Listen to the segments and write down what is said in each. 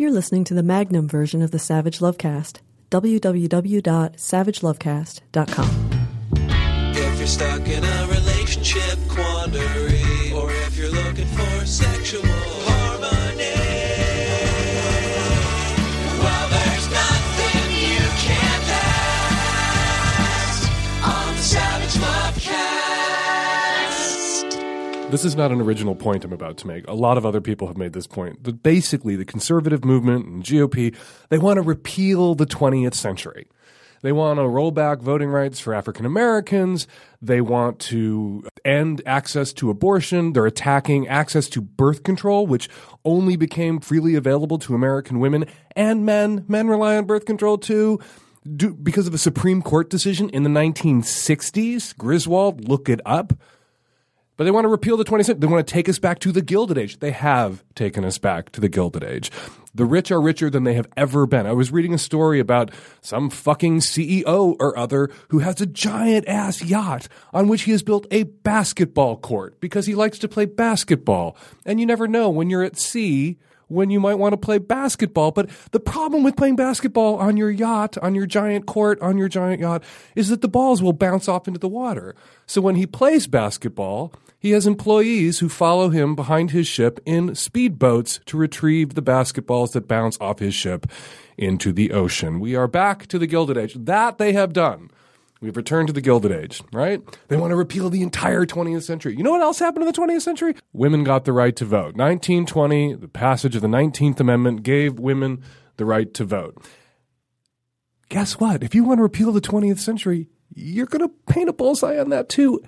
You're listening to the Magnum version of the Savage Lovecast. www.savagelovecast.com. If you're stuck in a relationship quandary, or if you're looking for sexual harmony, well, there's nothing you can't ask on the Savage Lovecast. This is not an original point I'm about to make. A lot of other people have made this point. But basically, the conservative movement and GOP, they want to repeal the 20th century. They want to roll back voting rights for African Americans. They want to end access to abortion. They're attacking access to birth control, which only became freely available to American women and men. Men rely on birth control too. Because of a Supreme Court decision in the 1960s, Griswold, look it up. But they want to repeal the 20th century. They want to take us back to the Gilded Age. They have taken us back to the Gilded Age. The rich are richer than they have ever been. I was reading a story about some fucking CEO or other who has a giant-ass yacht on which he has built a basketball court because he likes to play basketball. And you never know when you're at sea when you might want to play basketball. But the problem with playing basketball on your yacht, on your giant court, on your giant yacht, is that the balls will bounce off into the water. So when he plays basketball, he has employees who follow him behind his ship in speedboats to retrieve the basketballs that bounce off his ship into the ocean. We are back to the Gilded Age. That they have done. We've returned to the Gilded Age, right? They want to repeal the entire 20th century. You know what else happened in the 20th century? Women got the right to vote. 1920, the passage of the 19th Amendment gave women the right to vote. Guess what? If you want to repeal the 20th century, you're going to paint a bullseye on that too.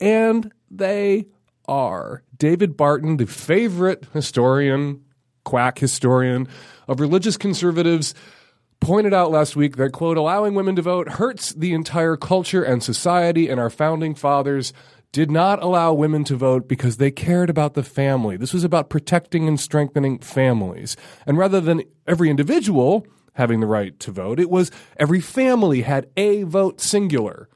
And they are. David Barton, the favorite historian, quack historian of religious conservatives, pointed out last week that, quote, allowing women to vote hurts the entire culture and society, and our founding fathers did not allow women to vote because they cared about the family. This was about protecting and strengthening families. And rather than every individual having the right to vote, it was every family had a vote, singular.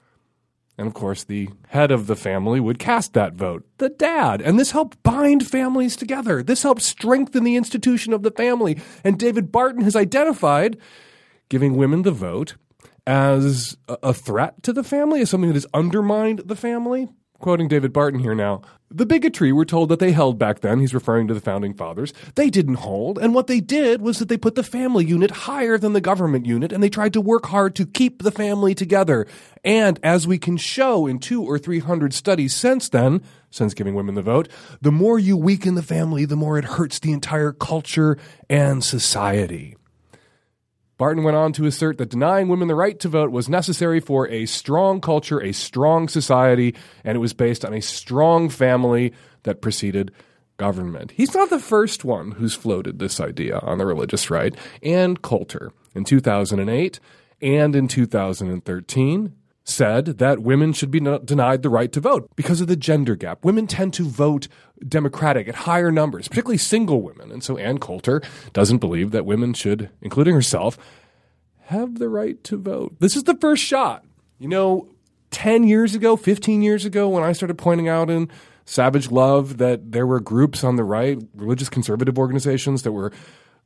And, of course, the head of the family would cast that vote, the dad. And this helped bind families together. This helped strengthen the institution of the family. And David Barton has identified giving women the vote as a threat to the family, as something that has undermined the family. Quoting David Barton here now. The bigotry we're told that they held back then, he's referring to the founding fathers, they didn't hold. And what they did was that they put the family unit higher than the government unit, and they tried to work hard to keep the family together. And as we can show in 200 or 300 studies since then, since giving women the vote, the more you weaken the family, the more it hurts the entire culture and society. Barton went on to assert that denying women the right to vote was necessary for a strong culture, a strong society, and it was based on a strong family that preceded government. He's not the first one who's floated this idea on the religious right. Ann Coulter, in 2008 and in 2013, said that women should be denied the right to vote because of the gender gap. Women tend to vote Democratic at higher numbers, particularly single women. And so Ann Coulter doesn't believe that women should, including herself, have the right to vote. This is the first shot. You know, 10 years ago, 15 years ago, when I started pointing out in Savage Love that there were groups on the right, religious conservative organizations that were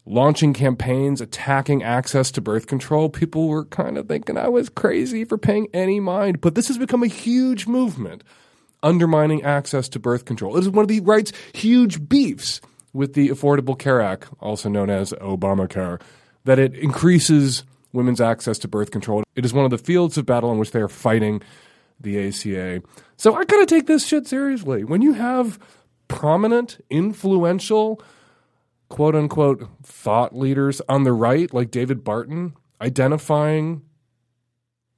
launching campaigns, attacking access to birth control, people were kind of thinking I was crazy for paying any mind. But this has become a huge movement, undermining access to birth control. It is one of the right's huge beefs with the Affordable Care Act, also known as Obamacare, that it increases women's access to birth control. It is one of the fields of battle in which they are fighting the ACA. So I gotta take this shit seriously. When you have prominent, influential, quote-unquote thought leaders on the right, like David Barton, identifying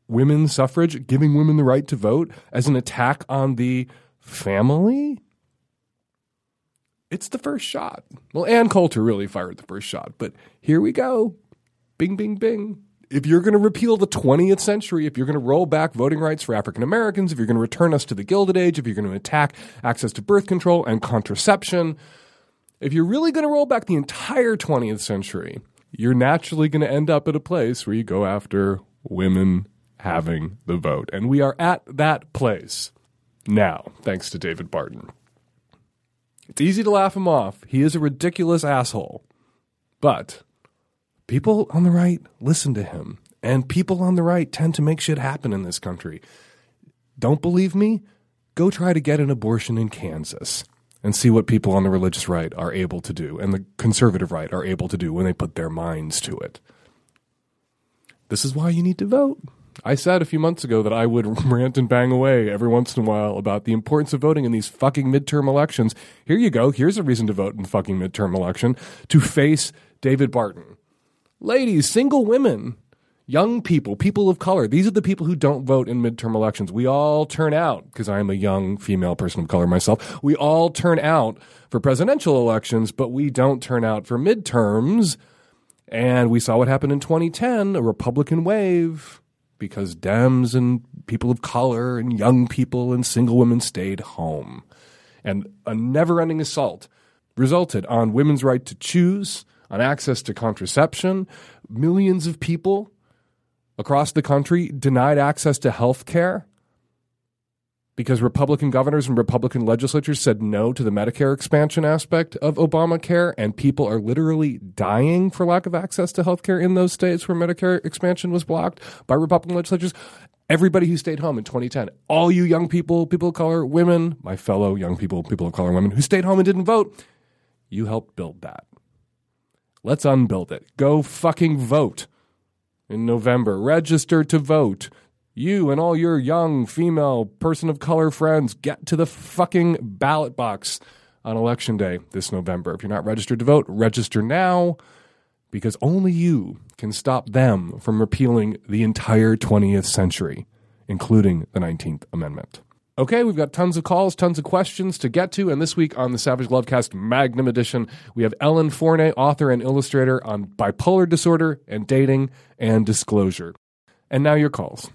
women's suffrage, giving women the right to vote as an attack on the family, it's the first shot. Well, Ann Coulter really fired the first shot, but here we go. Bing, bing, bing. If you're going to repeal the 20th century, if you're going to roll back voting rights for African Americans, if you're going to return us to the Gilded Age, if you're going to attack access to birth control and contraception, if you're really going to roll back the entire 20th century, you're naturally going to end up at a place where you go after women having the vote. And we are at that place now, thanks to David Barton. It's easy to laugh him off. He is a ridiculous asshole. But people on the right listen to him. And people on the right tend to make shit happen in this country. Don't believe me? Go try to get an abortion in Kansas and see what people on the religious right are able to do and the conservative right are able to do when they put their minds to it. This is why you need to vote. I said a few months ago that I would rant and bang away every once in a while about the importance of voting in these fucking midterm elections. Here you go. Here's a reason to vote in the fucking midterm election, to face David Barton. Ladies, single women, young people, people of color, these are the people who don't vote in midterm elections. We all turn out, because I am a young female person of color myself, we all turn out for presidential elections, but we don't turn out for midterms. And we saw what happened in 2010, a Republican wave, because Dems and people of color and young people and single women stayed home. And a never-ending assault resulted on women's right to choose, on access to contraception. Millions of people across the country denied access to health care because Republican governors and Republican legislatures said no to the Medicare expansion aspect of Obamacare, and people are literally dying for lack of access to health care in those states where Medicare expansion was blocked by Republican legislatures. Everybody who stayed home in 2010, all you young people, people of color, women, my fellow young people, people of color, women who stayed home and didn't vote, you helped build that. Let's unbuild it. Go fucking vote in November. Register to vote. You and all your young female person of color friends, get to the fucking ballot box on Election Day this November. If you're not registered to vote, register now, because only you can stop them from repealing the entire 20th century, including the 19th Amendment. Okay, we've got tons of calls, tons of questions to get to, and this week on the Savage Lovecast Magnum Edition, we have Ellen Forney, author and illustrator on bipolar disorder and dating and disclosure. And now your calls.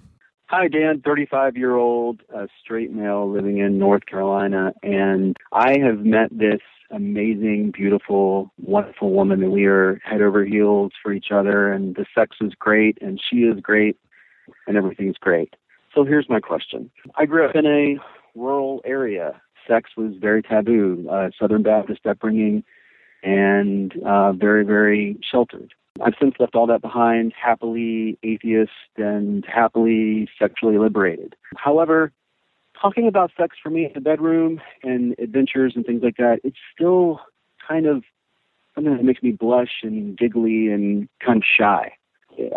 Hi, Dan, 35-year-old straight male living in North Carolina, and I have met this amazing, beautiful, wonderful woman, and we are head over heels for each other, and the sex is great, and she is great, and everything's great. So here's my question. I grew up in a rural area. Sex was very taboo, Southern Baptist upbringing, and very, very sheltered. I've since left all that behind, happily atheist and happily sexually liberated. However, talking about sex for me in the bedroom and adventures and things like that, it's still kind of something that makes me blush and giggly and kind of shy.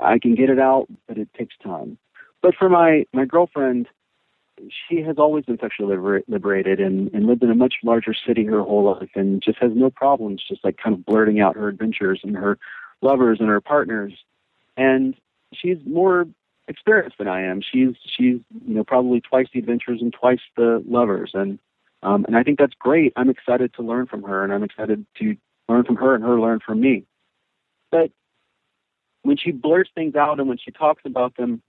I can get it out, but it takes time. But for my girlfriend, she has always been sexually liberated and lived in a much larger city her whole life and just has no problems just like kind of blurting out her adventures and her lovers and her partners. And she's more experienced than I am. She's probably twice the adventures and twice the lovers. And I think that's great. I'm excited to learn from her, and I'm excited to learn from her and her learn from me. But when she blurts things out and when she talks about them,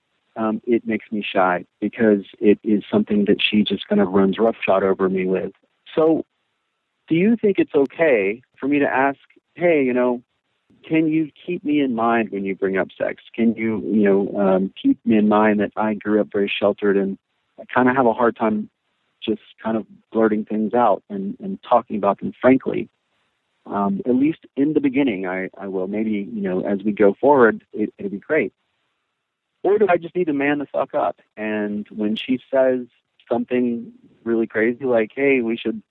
it makes me shy because it is something that she just kind of runs roughshod over me with. So do you think it's okay for me to ask, hey, can you keep me in mind when you bring up sex? Can you, keep me in mind that I grew up very sheltered and I kind of have a hard time just kind of blurting things out and talking about them frankly? At least in the beginning, I will. Maybe, as we go forward, it'd be great. Or do I just need to man the fuck up? And when she says something really crazy like, hey, we should,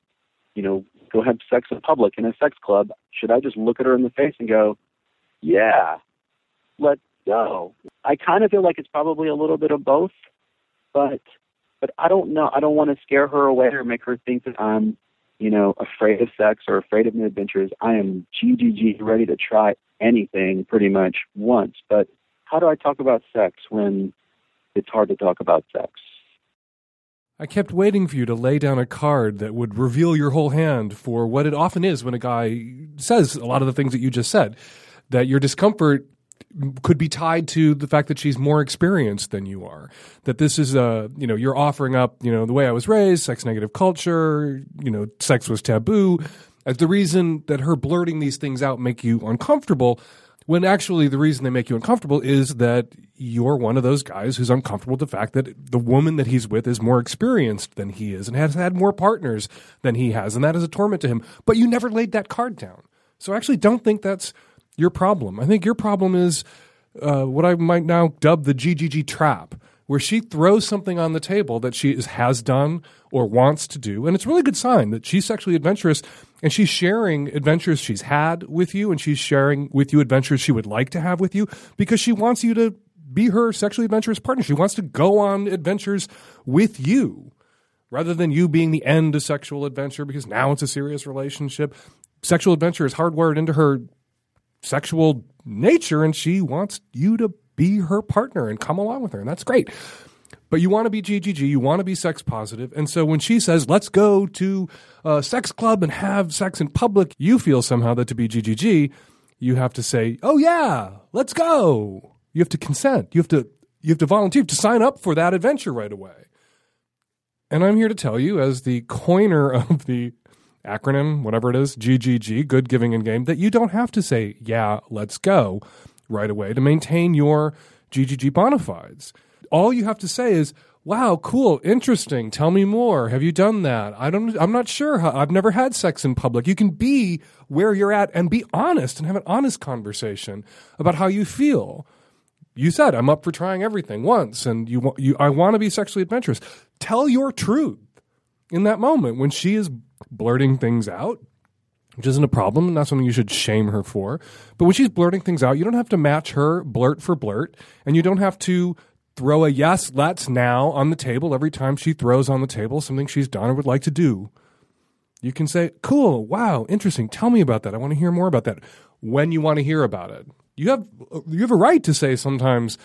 go have sex in public in a sex club, should I just look at her in the face and go, yeah, let's go? I kind of feel like it's probably a little bit of both, but I don't know. I don't want to scare her away or make her think that I'm, afraid of sex or afraid of new adventures. I am GGG ready to try anything pretty much once, but how do I talk about sex when it's hard to talk about sex? I kept waiting for you to lay down a card that would reveal your whole hand for what it often is when a guy says a lot of the things that you just said, that your discomfort could be tied to the fact that she's more experienced than you are, that this is you're offering up, the way I was raised, sex negative culture, sex was taboo, as the reason that her blurting these things out make you uncomfortable, when actually the reason they make you uncomfortable is that you're one of those guys who's uncomfortable with the fact that the woman that he's with is more experienced than he is and has had more partners than he has, and that is a torment to him. But you never laid that card down. So I actually don't think that's – your problem. I think your problem is what I might now dub the GGG trap, where she throws something on the table that she has done or wants to do. And it's a really good sign that she's sexually adventurous and she's sharing adventures she's had with you, and she's sharing with you adventures she would like to have with you, because she wants you to be her sexually adventurous partner. She wants to go on adventures with you rather than you being the end of sexual adventure, because now it's a serious relationship. Sexual adventure is hardwired into her sexual nature, and she wants you to be her partner and come along with her, and that's great. But you want to be GGG, you want to be sex positive, and so when she says, let's go to a sex club and have sex in public, you feel somehow that to be GGG, you have to say, oh yeah, let's go. You have to consent. You have to volunteer to sign up for that adventure right away. And I'm here to tell you, as the coiner of the acronym, whatever it is, GGG, good, giving, and game, that you don't have to say, yeah, let's go right away to maintain your GGG bona fides. All you have to say is, wow, cool, interesting, tell me more, have you done that? I'm not sure, I've never had sex in public. You can be where you're at and be honest and have an honest conversation about how you feel. You said, I'm up for trying everything once, and I want to be sexually adventurous. Tell your truth in that moment when she is blurting things out, which isn't a problem and not something you should shame her for. But when she's blurting things out, you don't have to match her blurt for blurt, and you don't have to throw a yes, let's now on the table every time she throws on the table something she's done or would like to do. You can say, cool, wow, interesting, tell me about that. I want to hear more about that when you want to hear about it. You have a right to say sometimes,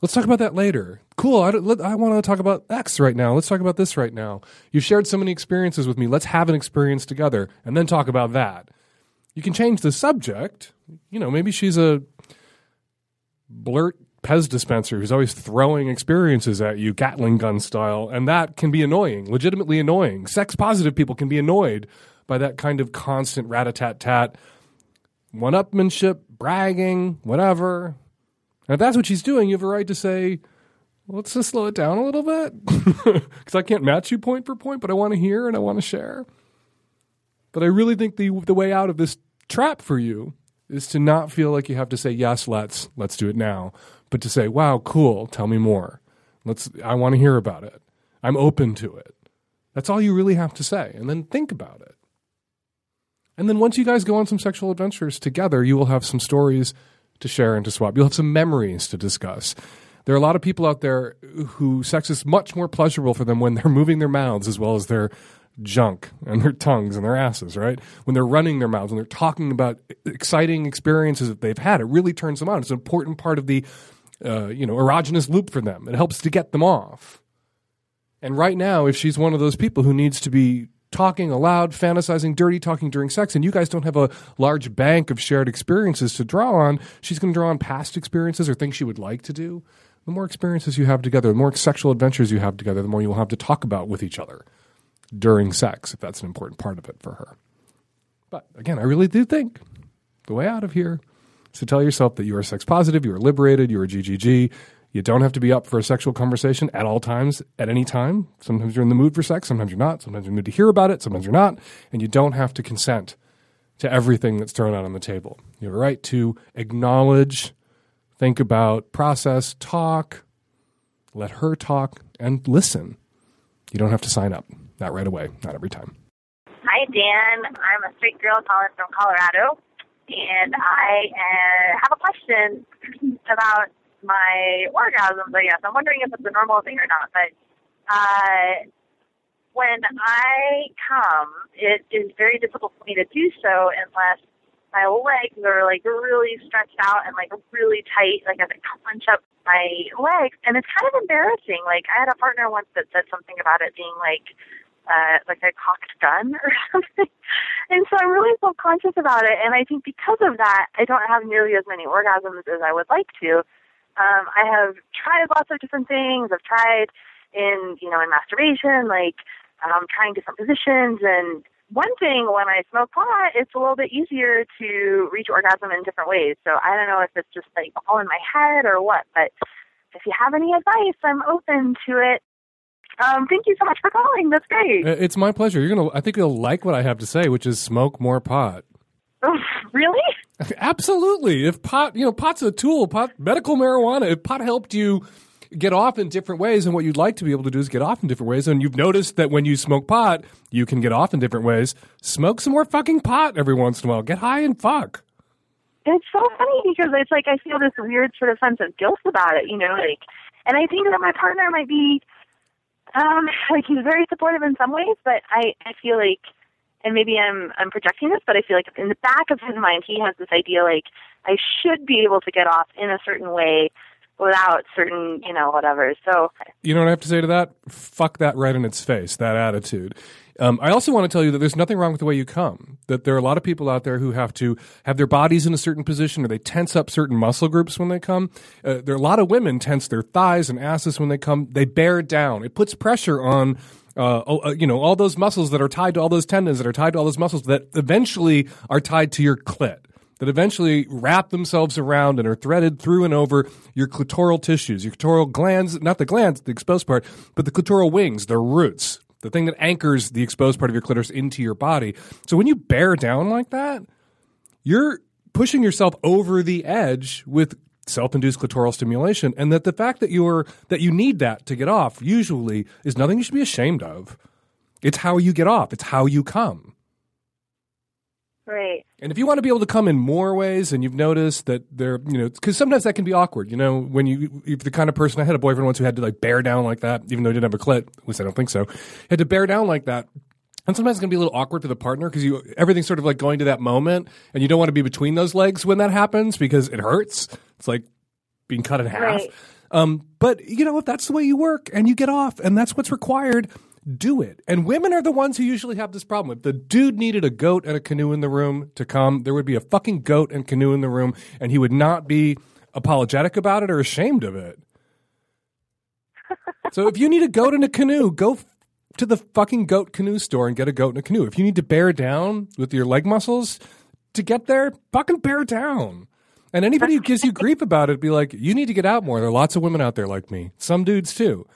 let's talk about that later. Cool, I want to talk about X right now. Let's talk about this right now. You've shared so many experiences with me. Let's have an experience together and then talk about that. You can change the subject. You know, maybe she's a blurt Pez dispenser who's always throwing experiences at you, Gatling gun style, and that can be annoying, legitimately annoying. Sex-positive people can be annoyed by that kind of constant rat-a-tat-tat, one-upmanship, bragging, whatever. And if that's what she's doing, you have a right to say, let's just slow it down a little bit, because I can't match you point for point, but I want to hear and I want to share. But I really think the way out of this trap for you is to not feel like you have to say, yes, let's do it now, but to say, wow, cool, tell me more. I want to hear about it. I'm open to it. That's all you really have to say, and then think about it. And then once you guys go on some sexual adventures together, you will have some stories to share and to swap. You'll have some memories to discuss. There are a lot of people out there who sex is much more pleasurable for them when they're moving their mouths as well as their junk and their tongues and their asses, right? When they're running their mouths, when they're talking about exciting experiences that they've had, it really turns them on. It's an important part of the erogenous loop for them. It helps to get them off. And right now, if she's one of those people who needs to be talking aloud, fantasizing, dirty talking during sex, and you guys don't have a large bank of shared experiences to draw on, she's going to draw on past experiences or things she would like to do. The more experiences you have together, the more sexual adventures you have together, the more you will have to talk about with each other during sex, if that's an important part of it for her. But again, I really do think the way out of here is to tell yourself that you are sex positive, you are liberated, you are GGG. You don't have to be up for a sexual conversation at all times, at any time. Sometimes you're in the mood for sex, sometimes you're not. Sometimes you're in the mood to hear about it, sometimes you're not. And you don't have to consent to everything that's thrown out on the table. You have a right to acknowledge, think about, process, talk, let her talk, and listen. You don't have to sign up. Not right away, not every time. Hi, Dan. I'm a straight girl calling from Colorado, and I have a question about my orgasms, I guess. I'm wondering if it's a normal thing or not, but when I come, it is very difficult for me to do so unless my legs are like really stretched out and like really tight, like I have to clench up my legs, and it's kind of embarrassing. Like I had a partner once that said something about it being like a cocked gun or something. And so I'm really self-conscious about it, and I think because of that, I don't have nearly as many orgasms as I would like to. I have tried lots of different things. I've tried in masturbation, like trying different positions. And one thing, when I smoke pot, it's a little bit easier to reach orgasm in different ways. So I don't know if it's just like all in my head or what, but if you have any advice, I'm open to it. Thank you so much for calling. That's great. It's my pleasure. I think you'll like what I have to say, which is smoke more pot. Oh, really? Absolutely. If pot, you know, pot's a tool, pot, medical marijuana, if pot helped you get off in different ways, and what you'd like to be able to do is get off in different ways, and you've noticed that when you smoke pot, you can get off in different ways, smoke some more fucking pot every once in a while. Get high and fuck. It's so funny because it's like I feel this weird sort of sense of guilt about it, you know, like, and I think that my partner might be, like, he's very supportive in some ways, but I feel like, and maybe I'm projecting this, but I feel like in the back of his mind, he has this idea, like, I should be able to get off in a certain way without certain, you know, whatever. So, you know what I have to say to that? Fuck that right in its face, that attitude. I also want to tell you that there's nothing wrong with the way you come, that there are a lot of people out there who have to have their bodies in a certain position or they tense up certain muscle groups when they come. There are a lot of women tense their thighs and asses when they come. They bear down. It puts pressure on, you know, all those muscles that are tied to all those tendons that are tied to all those muscles that eventually are tied to your clit, that eventually wrap themselves around and are threaded through and over your clitoral tissues, your clitoral glands, not the glands, the exposed part, but the clitoral wings, the roots, the thing that anchors the exposed part of your clitoris into your body. So when you bear down like that, you're pushing yourself over the edge with self-induced clitoral stimulation, and that the fact that you need that to get off usually is nothing you should be ashamed of. It's how you get off. It's how you come. Right. And if you want to be able to come in more ways, and you've noticed that there, you know, because sometimes that can be awkward, you know, when if the kind of person, I had a boyfriend once who had to like bear down like that, even though he didn't have a clit, at least I don't think so, had to bear down like that. And sometimes it's going to be a little awkward for the partner because everything's sort of like going to that moment, and you don't want to be between those legs when that happens because it hurts. It's like being cut in half. Right. But, you know, if that's the way you work and you get off and that's what's required, do it. And women are the ones who usually have this problem. If the dude needed a goat and a canoe in the room to come, there would be a fucking goat and canoe in the room, and he would not be apologetic about it or ashamed of it. So if you need a goat and a canoe, go to the fucking goat canoe store and get a goat and a canoe. If you need to bear down with your leg muscles to get there, fucking bear down. And anybody who gives you grief about it, be like, you need to get out more. There are lots of women out there like me. Some dudes too.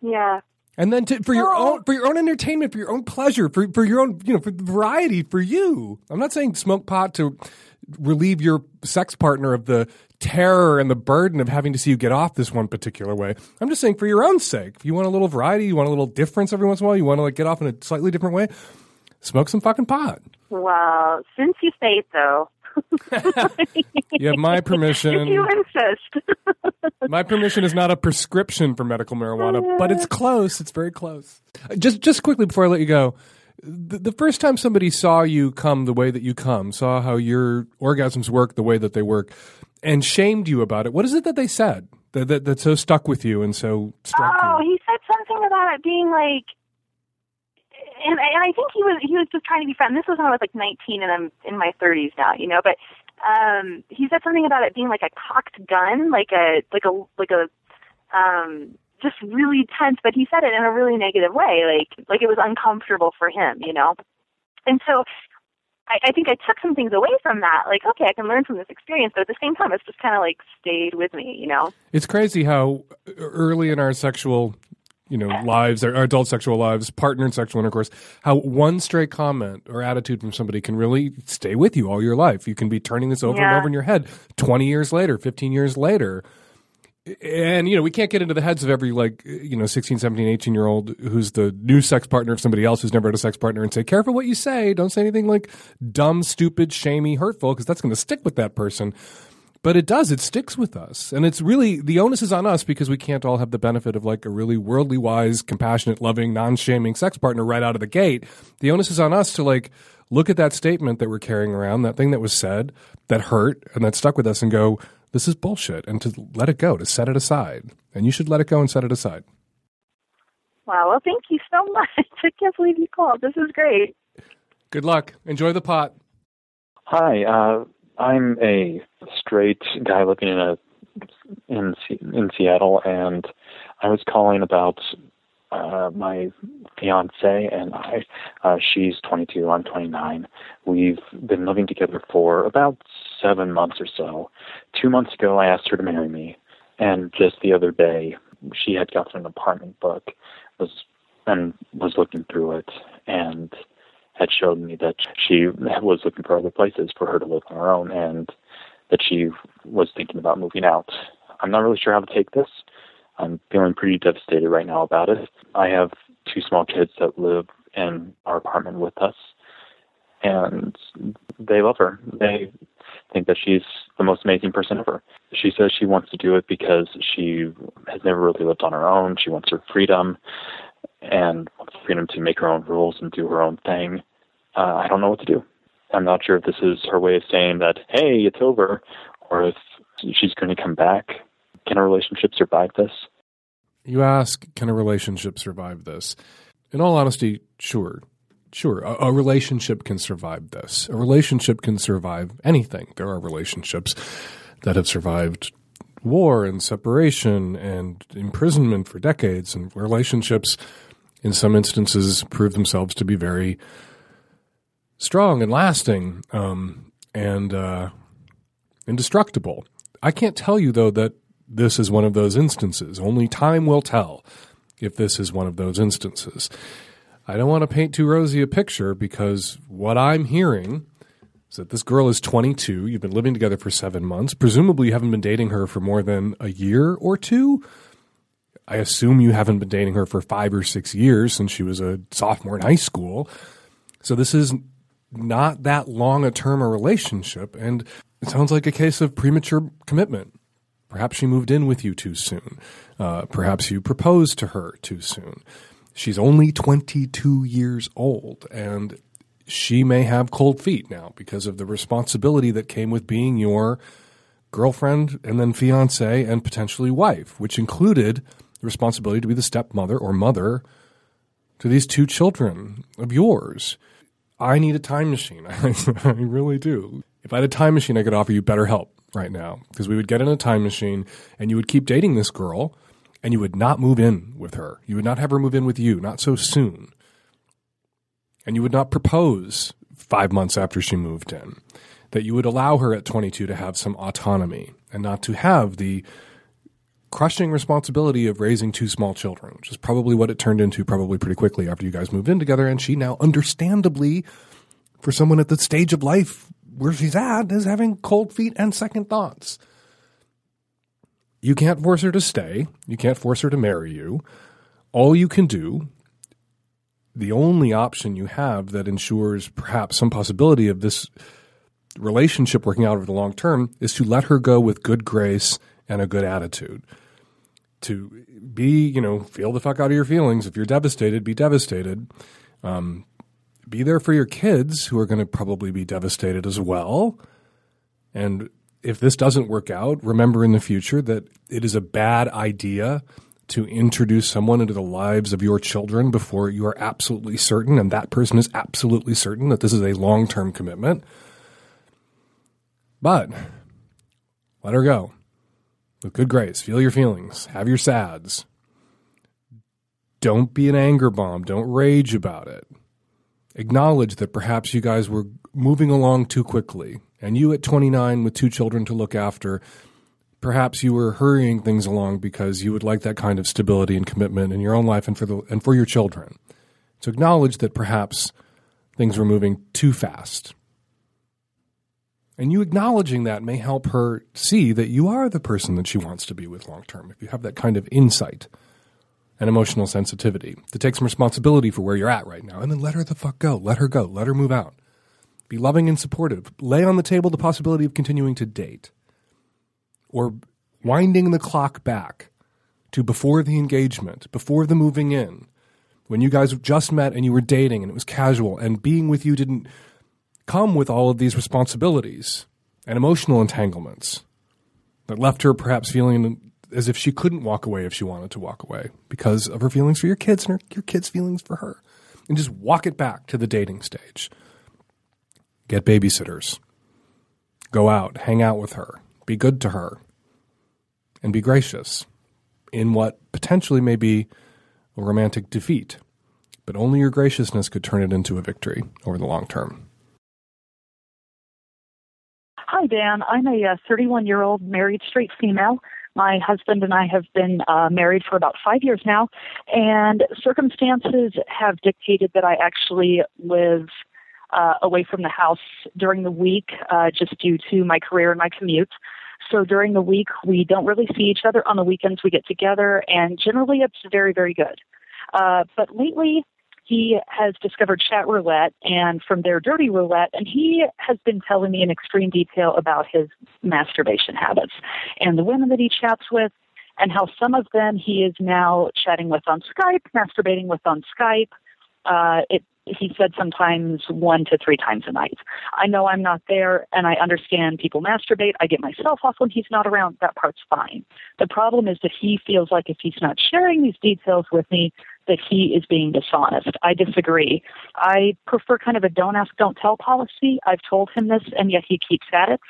Yeah. And then for your own entertainment, for your own pleasure, for your own, you know, for variety, for you. I'm not saying smoke pot to relieve your sex partner of the terror and the burden of having to see you get off this one particular way. I'm just saying for your own sake. If you want a little variety, you want a little difference every once in a while, you want to like get off in a slightly different way, smoke some fucking pot. Well, since you say it, though. You have my permission. You insist. My permission is not a prescription for medical marijuana, but it's close. It's very close. Just quickly before I let you go, the first time somebody saw you come the way that you come, saw how your orgasms work the way that they work, and shamed you about it, what is it that they said that so stuck with you and so struck you? Oh, he said something about it being like, and I think he was just trying to be friendly. This was when I was like 19 and I'm in my 30s now, you know, but he said something about it being like a cocked gun, just really tense, but he said it in a really negative way, like it was uncomfortable for him, you know? And so I think I took some things away from that. Like, okay, I can learn from this experience, but at the same time, it's just kind of like stayed with me, you know? It's crazy how early in our sexual, you know, lives, our adult sexual lives, partnered sexual intercourse, how one stray comment or attitude from somebody can really stay with you all your life. You can be turning this over and over in your head 20 years later, 15 years later. And, you know, we can't get into the heads of every, like, you know, 16, 17, 18-year-old who's the new sex partner of somebody else who's never had a sex partner and say, careful what you say. Don't say anything like dumb, stupid, shamey, hurtful, because that's going to stick with that person. But it does. It sticks with us. And it's really – the onus is on us because we can't all have the benefit of like a really worldly wise, compassionate, loving, non-shaming sex partner right out of the gate. The onus is on us to like look at that statement that we're carrying around, that thing that was said, that hurt and that stuck with us and go, this is bullshit, and to let it go, to set it aside. And you should let it go and set it aside. Wow. Well, thank you so much. I can't believe you called. This is great. Good luck. Enjoy the pot. Hi. I'm a straight guy living in Seattle, and I was calling about my fiance and I. She's 22. I'm 29. We've been living together for about 7 months or so. 2 months ago, I asked her to marry me, and just the other day, she had gotten an apartment book, and was looking through it, and had shown me that she was looking for other places for her to live on her own and that she was thinking about moving out. I'm not really sure how to take this. I'm feeling pretty devastated right now about it. I have two small kids that live in our apartment with us, and they love her. They think that she's the most amazing person ever. She says she wants to do it because she has never really lived on her own. She wants her freedom and wants freedom to make her own rules and do her own thing. I don't know what to do. I'm not sure if this is her way of saying that, hey, it's over, or if she's going to come back. Can a relationship survive this? You ask, can a relationship survive this? In all honesty, sure. Sure, a relationship can survive this. A relationship can survive anything. There are relationships that have survived war and separation and imprisonment for decades, and relationships in some instances prove themselves to be very strong and lasting and indestructible. I can't tell you, though, that this is one of those instances. Only time will tell if this is one of those instances. I don't want to paint too rosy a picture because what I'm hearing is that this girl is 22. You've been living together for 7 months. Presumably you haven't been dating her for more than a year or two. I assume you haven't been dating her for 5 or 6 years since she was a sophomore in high school. So this is not that long a term a relationship, and it sounds like a case of premature commitment. Perhaps she moved in with you too soon. Perhaps you proposed to her too soon. She's only 22 years old, and she may have cold feet now because of the responsibility that came with being your girlfriend and then fiance and potentially wife, which included the responsibility to be the stepmother or mother to these two children of yours. I need a time machine. I really do. If I had a time machine, I could offer you better help right now because we would get in a time machine and you would keep dating this girl. And you would not move in with her. You would not have her move in with you, not so soon. And you would not propose 5 months after she moved in. That you would allow her at 22 to have some autonomy and not to have the crushing responsibility of raising two small children, which is probably what it turned into probably pretty quickly after you guys moved in together. And she now, understandably, for someone at the stage of life where she's at, is having cold feet and second thoughts. You can't force her to stay. You can't force her to marry you. All you can do, the only option you have that ensures perhaps some possibility of this relationship working out over the long term, is to let her go with good grace and a good attitude. To be, feel the fuck out of your feelings. If you're devastated, be devastated. Be there for your kids, who are going to probably be devastated as well. And if this doesn't work out, remember in the future that it is a bad idea to introduce someone into the lives of your children before you are absolutely certain, and that person is absolutely certain, that this is a long-term commitment. But let her go with good grace. Feel your feelings. Have your sads. Don't be an anger bomb. Don't rage about it. Acknowledge that perhaps you guys were moving along too quickly. And you at 29 with two children to look after, perhaps you were hurrying things along because you would like that kind of stability and commitment in your own life and for your children. So acknowledge that perhaps things were moving too fast. And you acknowledging that may help her see that you are the person that she wants to be with long term, if you have that kind of insight and emotional sensitivity, to take some responsibility for where you're at right now. And then let her the fuck go. Let her go. Let her move out. Be loving and supportive. Lay on the table the possibility of continuing to date or winding the clock back to before the engagement, before the moving in, when you guys just met and you were dating and it was casual and being with you didn't come with all of these responsibilities and emotional entanglements that left her perhaps feeling as if she couldn't walk away if she wanted to walk away because of her feelings for your kids and your kids' feelings for her. And just walk it back to the dating stage. Get babysitters, go out, hang out with her, be good to her, and be gracious in what potentially may be a romantic defeat. But only your graciousness could turn it into a victory over the long term. Hi, Dan. I'm a 31-year-old married straight female. My husband and I have been married for about 5 years now, and circumstances have dictated that I actually live away from the house during the week, just due to my career and my commute. So during the week, we don't really see each other. On the weekends, we get together, and generally it's very, very good. But lately, he has discovered Chat Roulette, and from there, Dirty Roulette, and he has been telling me in extreme detail about his masturbation habits and the women that he chats with, and how some of them he is now chatting with on Skype, masturbating with on Skype. He said sometimes 1 to 3 times a night. I know I'm not there, and I understand people masturbate. I get myself off when he's not around. That part's fine. The problem is that he feels like if he's not sharing these details with me, that he is being dishonest. I disagree. I prefer kind of a don't ask, don't tell policy. I've told him this, and yet he keeps at it.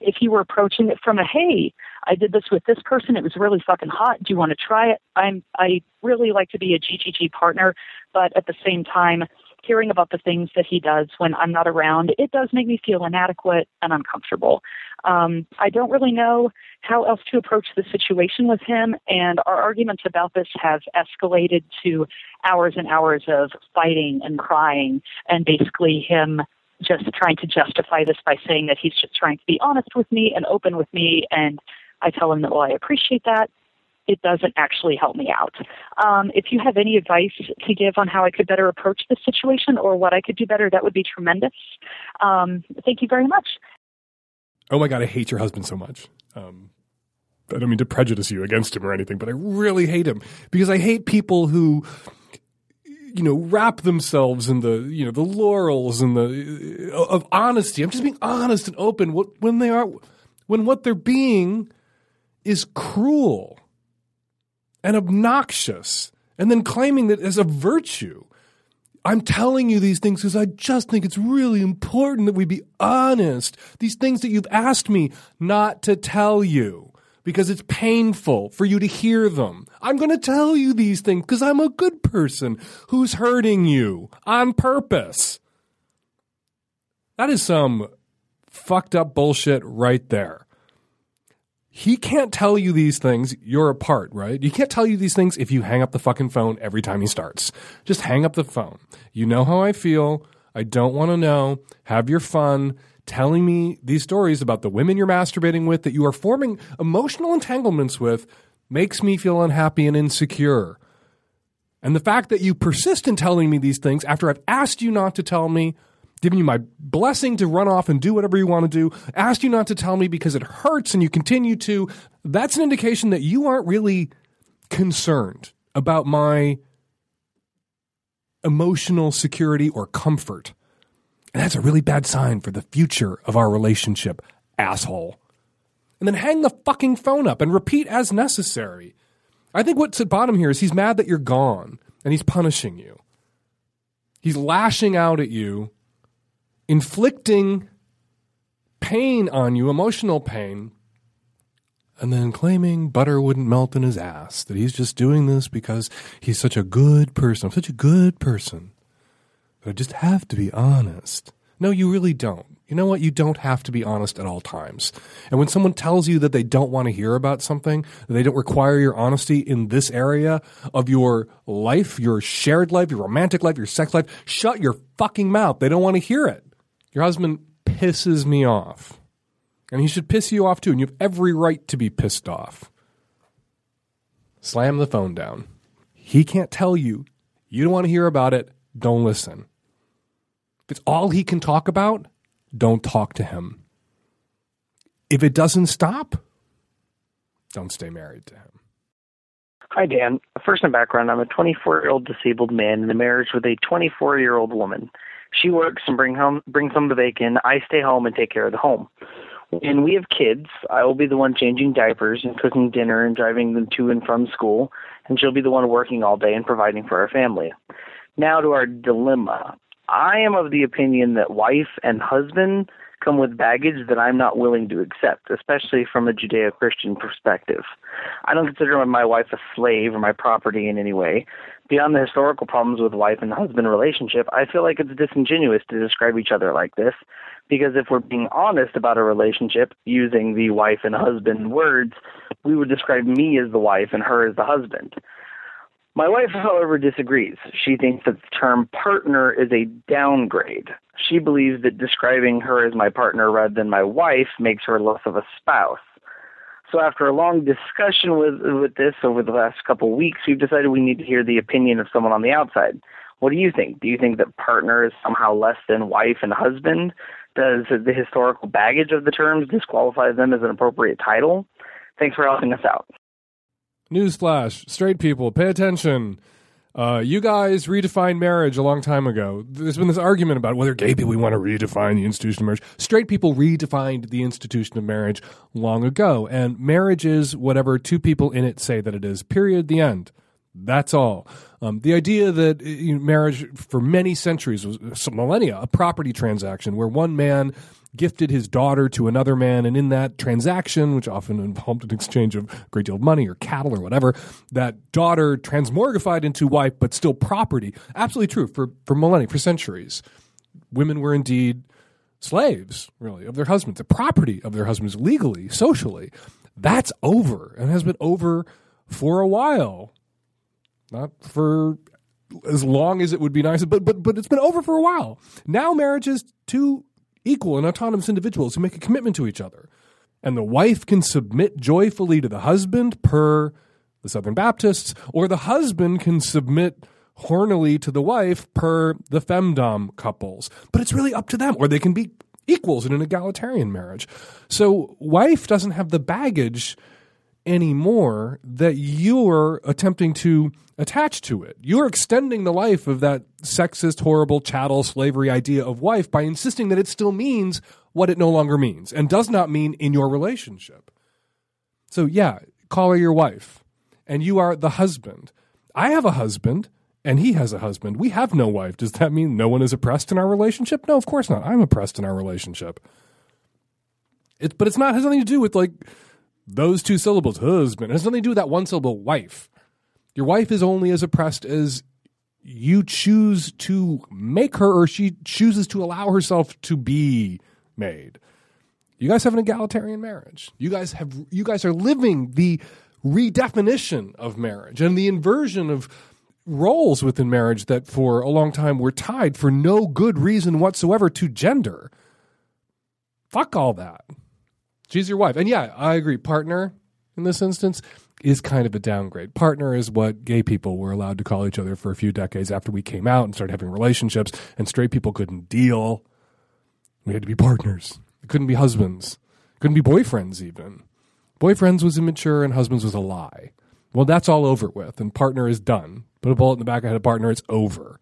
If he were approaching it from a, hey, I did this with this person, it was really fucking hot, do you want to try it? I really like to be a GGG partner, but at the same time, hearing about the things that he does when I'm not around, it does make me feel inadequate and uncomfortable. I don't really know how else to approach the situation with him, and our arguments about this have escalated to hours and hours of fighting and crying, and basically him just trying to justify this by saying that he's just trying to be honest with me and open with me, and I tell him that, well, I appreciate that. It doesn't actually help me out. If you have any advice to give on how I could better approach this situation or what I could do better, that would be tremendous. Thank you very much. Oh my God, I hate your husband so much. I don't mean to prejudice you against him or anything, but I really hate him because I hate people who – you know, wrap themselves in the, you know, the laurels and the of honesty. I'm just being honest and open when what they're being is cruel and obnoxious and then claiming that as a virtue. I'm telling you these things because I just think it's really important that we be honest. These things that you've asked me not to tell you, because it's painful for you to hear them. I'm going to tell you these things because I'm a good person who's hurting you on purpose. That is some fucked up bullshit right there. He can't tell you these things. You're apart, right? You can't tell you these things if you hang up the fucking phone every time he starts. Just hang up the phone. You know how I feel. I don't want to know. Have your fun. Telling me these stories about the women you're masturbating with that you are forming emotional entanglements with makes me feel unhappy and insecure. And the fact that you persist in telling me these things after I've asked you not to tell me, given you my blessing to run off and do whatever you want to do, asked you not to tell me because it hurts and you continue to, that's an indication that you aren't really concerned about my emotional security or comfort. And that's a really bad sign for the future of our relationship, asshole. And then hang the fucking phone up and repeat as necessary. I think what's at bottom here is he's mad that you're gone and he's punishing you. He's lashing out at you, inflicting pain on you, emotional pain, and then claiming butter wouldn't melt in his ass, that he's just doing this because he's such a good person. I'm such a good person. But I just have to be honest. No, you really don't. You know what? You don't have to be honest at all times. And when someone tells you that they don't want to hear about something, that they don't require your honesty in this area of your life, your shared life, your romantic life, your sex life, shut your fucking mouth. They don't want to hear it. Your husband pisses me off. And he should piss you off too. And you have every right to be pissed off. Slam the phone down. He can't tell you. You don't want to hear about it. Don't listen. If it's all he can talk about, don't talk to him. If it doesn't stop, don't stay married to him. Hi, Dan. First, in background, I'm a 24-year-old disabled man in a marriage with a 24-year-old woman. She works and brings home the bacon. I stay home and take care of the home. When we have kids, I will be the one changing diapers and cooking dinner and driving them to and from school, and she'll be the one working all day and providing for our family. Now to our dilemma. I am of the opinion that wife and husband come with baggage that I'm not willing to accept, especially from a Judeo-Christian perspective. I don't consider my wife a slave or my property in any way. Beyond the historical problems with wife and husband relationship, I feel like it's disingenuous to describe each other like this, because if we're being honest about a relationship using the wife and husband words, we would describe me as the wife and her as the husband. My wife, however, disagrees. She thinks that the term partner is a downgrade. She believes that describing her as my partner rather than my wife makes her less of a spouse. So after a long discussion with this over the last couple weeks, we've decided we need to hear the opinion of someone on the outside. What do you think? Do you think that partner is somehow less than wife and husband? Does the historical baggage of the terms disqualify them as an appropriate title? Thanks for helping us out. Newsflash, straight people, pay attention. You guys redefined marriage a long time ago. There's been this argument about whether gay people want to redefine the institution of marriage. Straight people redefined the institution of marriage long ago. And marriage is whatever two people in it say that it is, period, the end. That's all. The idea that marriage for many centuries, was millennia, a property transaction where one man gifted his daughter to another man, and in that transaction, which often involved an exchange of a great deal of money or cattle or whatever, that daughter transmorgified into wife but still property. Absolutely true for millennia, for centuries. Women were indeed slaves, really, of their husbands, the property of their husbands legally, socially. That's over and has been over for a while. Not for as long as it would be nice, but it's been over for a while. Now marriage is two equal and autonomous individuals who make a commitment to each other. And the wife can submit joyfully to the husband per the Southern Baptists, or the husband can submit hornily to the wife per the femdom couples. But it's really up to them, or they can be equals in an egalitarian marriage. So wife doesn't have the baggage anymore that you're attempting to attach to it. You're extending the life of that sexist, horrible chattel slavery idea of wife by insisting that it still means what it no longer means and does not mean in your relationship. So yeah, call her your wife and you are the husband. I have a husband and he has a husband. We have no wife. Does that mean no one is oppressed in our relationship? No, of course not. I'm oppressed in our relationship. But it's not, has nothing to do with like those two syllables, husband. It has nothing to do with that one syllable, wife. Your wife is only as oppressed as you choose to make her or she chooses to allow herself to be made. You guys have an egalitarian marriage. You guys are living the redefinition of marriage and the inversion of roles within marriage that for a long time were tied for no good reason whatsoever to gender. Fuck all that. She's your wife. And yeah, I agree. Partner, in this instance, is kind of a downgrade. Partner is what gay people were allowed to call each other for a few decades after we came out and started having relationships, and straight people couldn't deal. We had to be partners. We couldn't be husbands. Couldn't be boyfriends even. Boyfriends was immature and husbands was a lie. Well, that's all over with, and partner is done. Put a bullet in the back of a partner, it's over.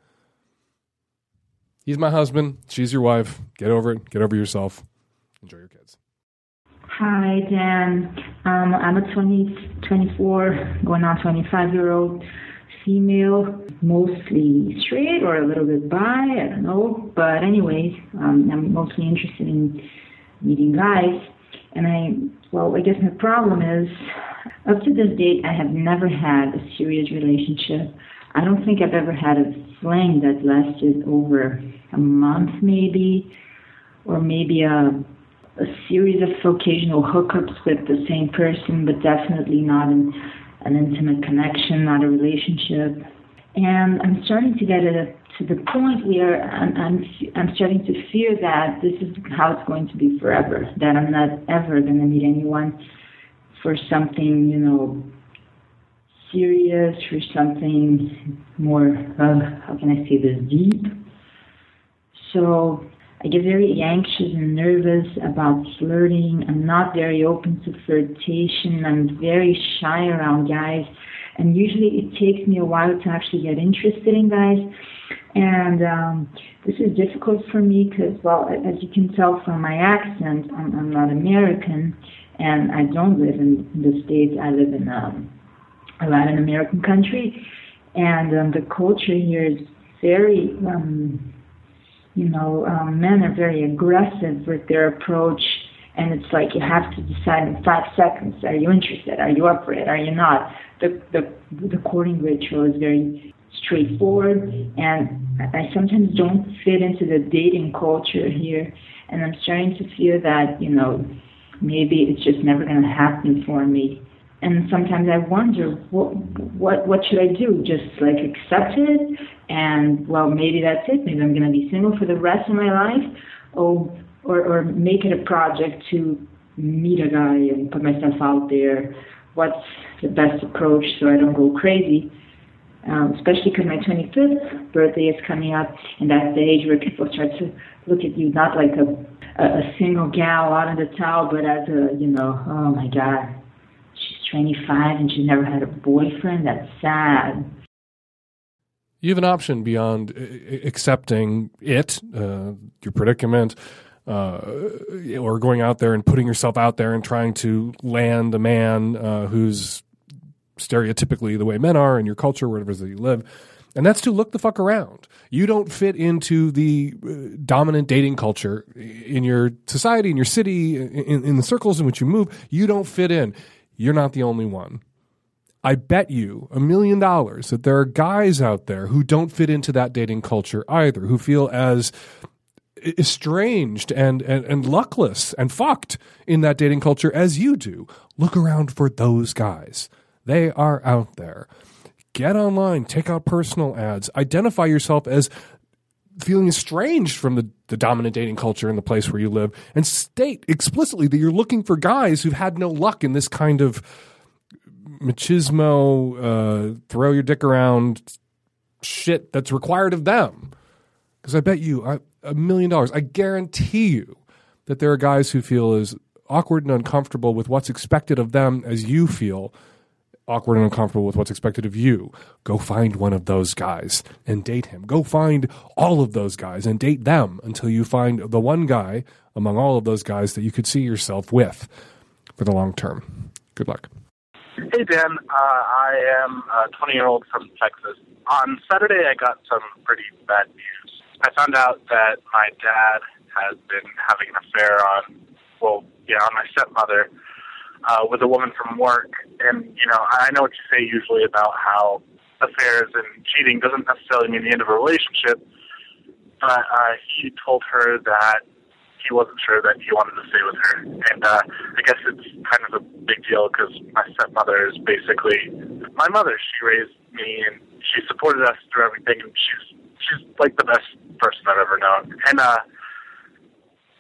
He's my husband. She's your wife. Get over it. Get over yourself. Enjoy your kids. Hi, Dan. I'm a 24, going on 25-year-old female, mostly straight or a little bit bi, I don't know. But anyways, I'm mostly interested in meeting guys. And I guess my problem is, up to this date, I have never had a serious relationship. I don't think I've ever had a fling that lasted over a month maybe, or maybe a series of occasional hookups with the same person, but definitely not an intimate connection, not a relationship. And I'm starting to get to the point where I'm starting to fear that this is how it's going to be forever, that I'm not ever going to meet anyone for something, serious, for something more, how can I say this, deep. So I get very anxious and nervous about flirting. I'm not very open to flirtation. I'm very shy around guys. And usually it takes me a while to actually get interested in guys. And this is difficult for me because, as you can tell from my accent, I'm not American. And I don't live in the States. I live in a Latin American country. And the culture here is very... men are very aggressive with their approach, and it's like you have to decide in 5 seconds, are you interested, are you up for it, are you not? The courting ritual is very straightforward, and I sometimes don't fit into the dating culture here, and I'm starting to feel that, maybe it's just never going to happen for me. And sometimes I wonder, what should I do? Just like accept it, and well, maybe that's it. Maybe I'm going to be single for the rest of my life, or make it a project to meet a guy and put myself out there. What's the best approach so I don't go crazy? Especially because my 25th birthday is coming up, and that's the age where people start to look at you not like a single gal out in the towel, but as a, you know, oh my God, she's 25 and she's never had a boyfriend. That's sad. You have an option beyond accepting it, your predicament, or going out there and putting yourself out there and trying to land a man who's stereotypically the way men are in your culture, wherever you live, and that's to look the fuck around. You don't fit into the dominant dating culture in your society, in your city, in the circles in which you move. You don't fit in. You're not the only one. I bet you $1 million that there are guys out there who don't fit into that dating culture either, who feel as estranged and luckless and fucked in that dating culture as you do. Look around for those guys. They are out there. Get online. Take out personal ads. Identify yourself as feeling estranged from the dominant dating culture in the place where you live, and state explicitly that you're looking for guys who've had no luck in this kind of machismo, throw your dick around shit that's required of them. Because I bet you $1 million, I guarantee you that there are guys who feel as awkward and uncomfortable with what's expected of them as you feel awkward and uncomfortable with what's expected of you. Go find one of those guys and date him. Go find all of those guys and date them until you find the one guy among all of those guys that you could see yourself with for the long term. Good luck. Hey, Dan. I am a 20-year-old from Texas. On Saturday, I got some pretty bad news. I found out that my dad has been having an affair on my stepmother, with a woman from work. And, you know, I know what you say usually about how affairs and cheating doesn't necessarily mean the end of a relationship, but he told her that he wasn't sure that he wanted to stay with her. And I guess it's kind of a big deal because my stepmother is basically my mother. She raised me and she supported us through everything, and she's like the best person I've ever known. And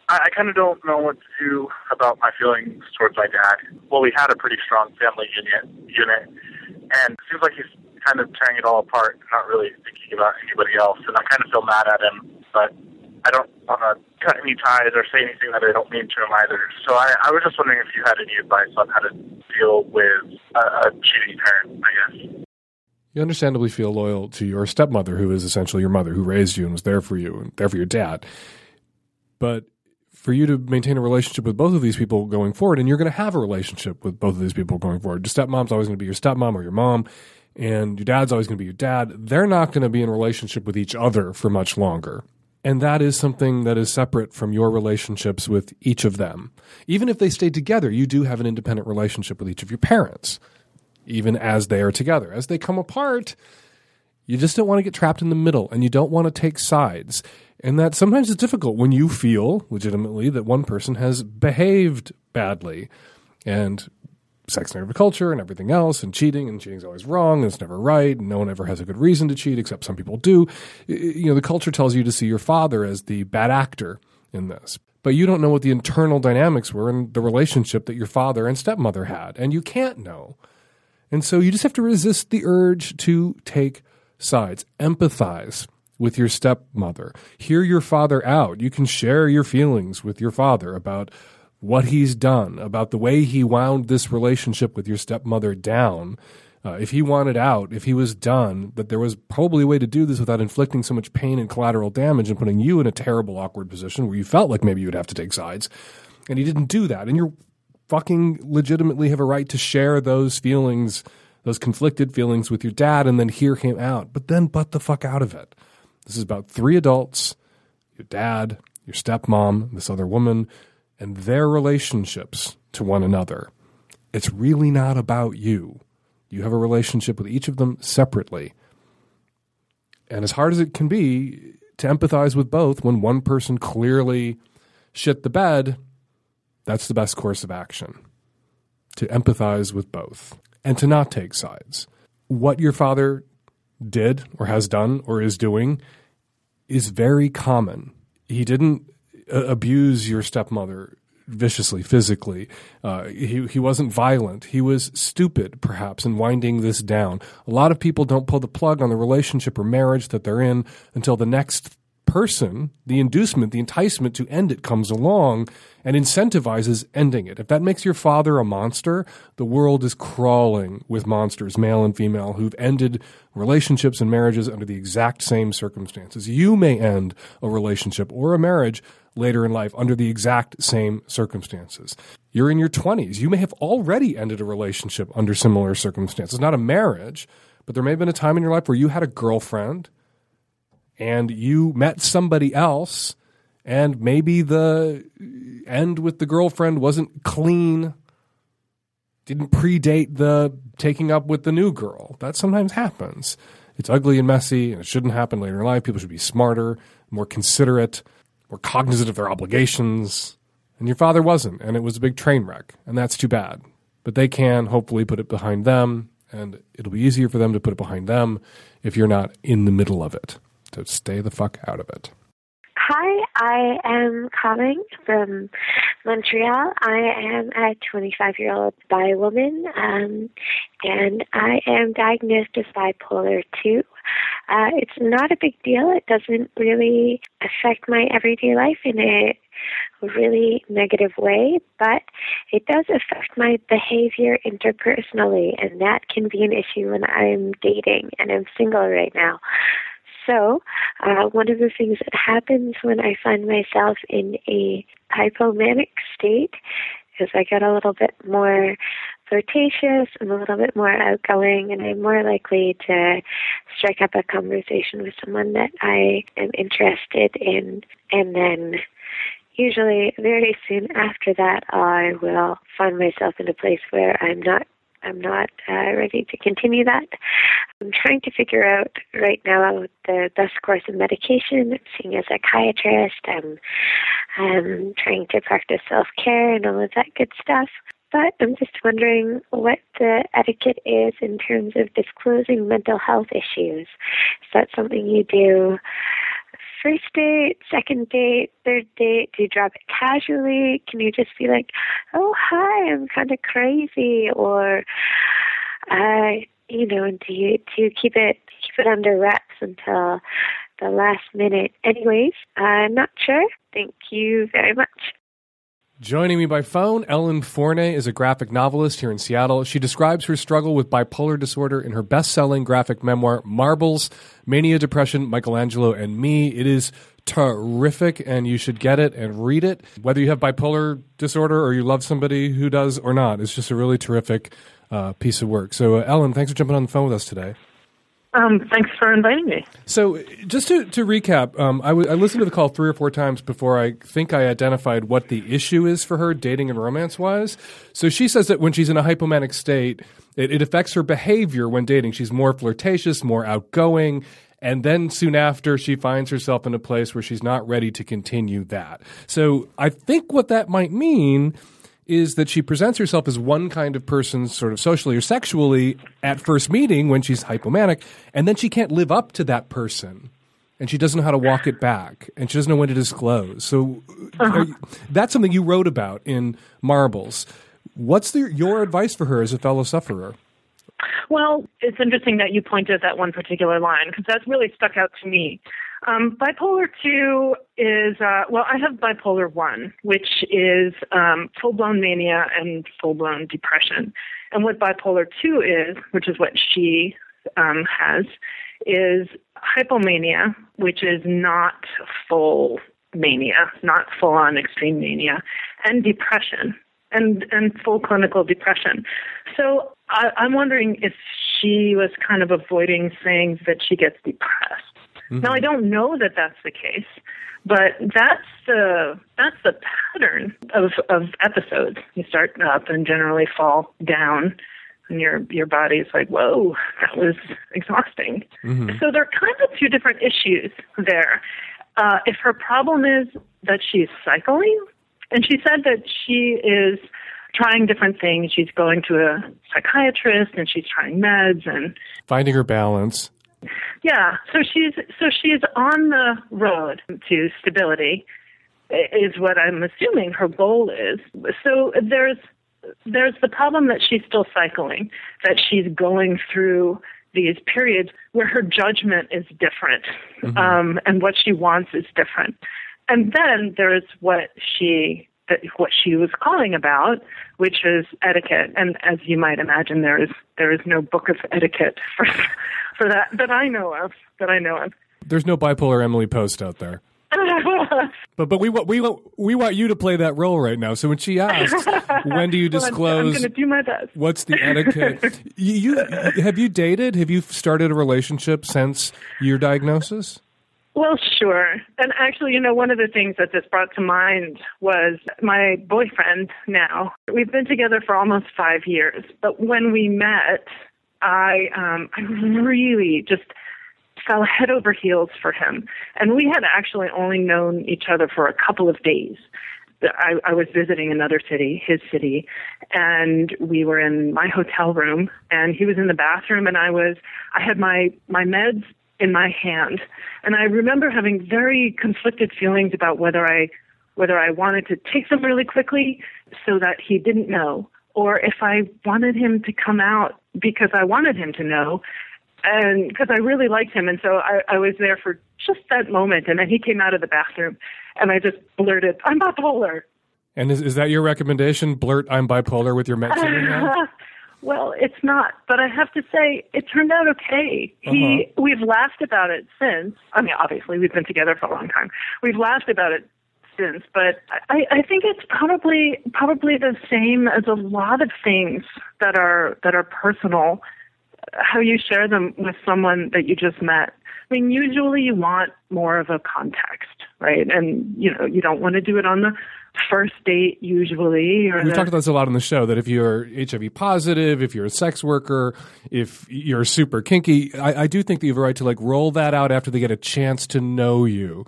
I kind of don't know what to do about my feelings towards my dad. Well, we had a pretty strong family unit, and it seems like he's kind of tearing it all apart, not really thinking about anybody else, and I kind of feel mad at him, but I don't want to cut any ties or say anything that I don't mean to him either. So I was just wondering if you had any advice on how to deal with a cheating parent, I guess. You understandably feel loyal to your stepmother, who is essentially your mother, who raised you and was there for you and there for your dad. But for you to maintain a relationship with both of these people going forward, and you're going to have a relationship with both of these people going forward. Your stepmom's always going to be your stepmom or your mom, and your dad's always going to be your dad. They're not going to be in a relationship with each other for much longer. And that is something that is separate from your relationships with each of them. Even if they stay together, you do have an independent relationship with each of your parents, even as they are together. As they come apart, you just don't want to get trapped in the middle, and you don't want to take sides. And that sometimes is difficult when you feel legitimately that one person has behaved badly, and sex negative culture and everything else, and cheating is always wrong, and it's never right, and no one ever has a good reason to cheat, except some people do. You know, the culture tells you to see your father as the bad actor in this. But you don't know what the internal dynamics were in the relationship that your father and stepmother had, and you can't know. And so you just have to resist the urge to take sides. Empathize with your stepmother. Hear your father out. You can share your feelings with your father about what he's done, about the way he wound this relationship with your stepmother down. If he wanted out, if he was done, that there was probably a way to do this without inflicting so much pain and collateral damage and putting you in a terrible, awkward position where you felt like maybe you would have to take sides. And he didn't do that. And you fucking legitimately have a right to share those feelings, those conflicted feelings with your dad, and then hear him out. But then butt the fuck out of it. This is about three adults, your dad, your stepmom, this other woman, and their relationships to one another. It's really not about you. You have a relationship with each of them separately. And as hard as it can be to empathize with both when one person clearly shit the bed, that's the best course of action. to empathize with both and to not take sides. What your father did or has done or is doing is very common. He didn't abuse your stepmother viciously, physically. He wasn't violent. He was stupid, perhaps, in winding this down. A lot of people don't pull the plug on the relationship or marriage that they're in until the next person, the inducement, the enticement to end it comes along and incentivizes ending it. If that makes your father a monster, the world is crawling with monsters, male and female, who've ended relationships and marriages under the exact same circumstances. You may end a relationship or a marriage later in life under the exact same circumstances. You're in your 20s. You may have already ended a relationship under similar circumstances, not a marriage, but there may have been a time in your life where you had a girlfriend and you met somebody else, and maybe the end with the girlfriend wasn't clean, didn't predate the taking up with the new girl. That sometimes happens. It's ugly and messy, and it shouldn't happen later in life. People should be smarter, more considerate, more cognizant of their obligations. And your father wasn't, and it was a big train wreck, and that's too bad. But they can hopefully put it behind them, and it'll be easier for them to put it behind them if you're not in the middle of it. So stay the fuck out of it. Hi, I am calling from Montreal. I am a 25-year-old bi woman, and I am diagnosed as bipolar 2. It's not a big deal. It doesn't really affect my everyday life in a really negative way, but it does affect my behavior interpersonally, and that can be an issue when I'm dating, and I'm single right now. So one of the things that happens when I find myself in a hypomanic state is I get a little bit more flirtatious and a little bit more outgoing, and I'm more likely to strike up a conversation with someone that I am interested in. And then usually very soon after that, I will find myself in a place where I'm not ready to continue that. I'm trying to figure out right now the best course of medication. I'm seeing a psychiatrist. I'm trying to practice self-care and all of that good stuff. But I'm just wondering what the etiquette is in terms of disclosing mental health issues. Is that something you do first date, second date, third date? Do you drop it casually? Can you just be like, oh, hi, I'm kind of crazy? Or, do you keep it under wraps until the last minute? Anyways, I'm not sure. Thank you very much. Joining me by phone, Ellen Forney is a graphic novelist here in Seattle. She describes her struggle with bipolar disorder in her best-selling graphic memoir, Marbles, Mania, Depression, Michelangelo, and Me. It is terrific, and you should get it and read it. Whether you have bipolar disorder or you love somebody who does or not, it's just a really terrific piece of work. So, Ellen, thanks for jumping on the phone with us today. Thanks for inviting me. So just to recap, I listened to the call 3 or 4 times before I think I identified what the issue is for her dating and romance-wise. So she says that when she's in a hypomanic state, it affects her behavior when dating. She's more flirtatious, more outgoing, and then soon after she finds herself in a place where she's not ready to continue that. So I think what that might mean is that she presents herself as one kind of person sort of socially or sexually at first meeting when she's hypomanic, and then she can't live up to that person, and she doesn't know how to walk it back, and she doesn't know when to disclose. So that's something you wrote about in Marbles. What's your advice for her as a fellow sufferer? Well, it's interesting that you pointed at that one particular line, because that's really stuck out to me. Bipolar 2 is, I have bipolar 1, which is full-blown mania and full-blown depression. And what bipolar 2 is, which is what she has, is hypomania, which is not full mania, not full-on extreme mania, and depression, and full clinical depression. So I'm wondering if she was kind of avoiding saying that she gets depressed. Mm-hmm. Now, I don't know that that's the case, but that's the pattern of episodes. You start up and generally fall down, and your body's like, whoa, that was exhausting. Mm-hmm. So there are kind of two different issues there. If her problem is that she's cycling, and she said that she is trying different things. She's going to a psychiatrist and she's trying meds and finding her balance. Yeah. So she's on the road to stability is what I'm assuming her goal is. So there's the problem that she's still cycling, that she's going through these periods where her judgment is different, mm-hmm. And what she wants is different. And then there's what she was calling about, which is etiquette. And as you might imagine, there is no book of etiquette for that I know of. There's no bipolar Emily Post out there. But we want you to play that role right now. So when she asks, when do you disclose? I'm going to do my best. What's the etiquette? Have you dated? Have you started a relationship since your diagnosis? Well, sure. And actually, one of the things that this brought to mind was my boyfriend now. We've been together for almost 5 years. But when we met, I really just fell head over heels for him. And we had actually only known each other for a couple of days. I was visiting another city, his city, and we were in my hotel room, and he was in the bathroom, and I had my meds in my hand. And I remember having very conflicted feelings about whether I wanted to take them really quickly so that he didn't know, or if I wanted him to come out because I wanted him to know, and because I really liked him. And so I was there for just that moment. And then he came out of the bathroom and I just blurted, "I'm bipolar." And is that your recommendation? Blurt, "I'm bipolar" with your medicine? Well, it's not. But I have to say, it turned out okay. Uh-huh. We've laughed about it since. I mean, obviously, we've been together for a long time. We've laughed about it since. But I think it's probably the same as a lot of things that are personal, how you share them with someone that you just met. I mean, usually you want more of a context, right? And, you don't want to do it on the first date usually. We've talked about this a lot on the show, that if you're HIV positive, if you're a sex worker, if you're super kinky, I do think that you have a right to roll that out after they get a chance to know you.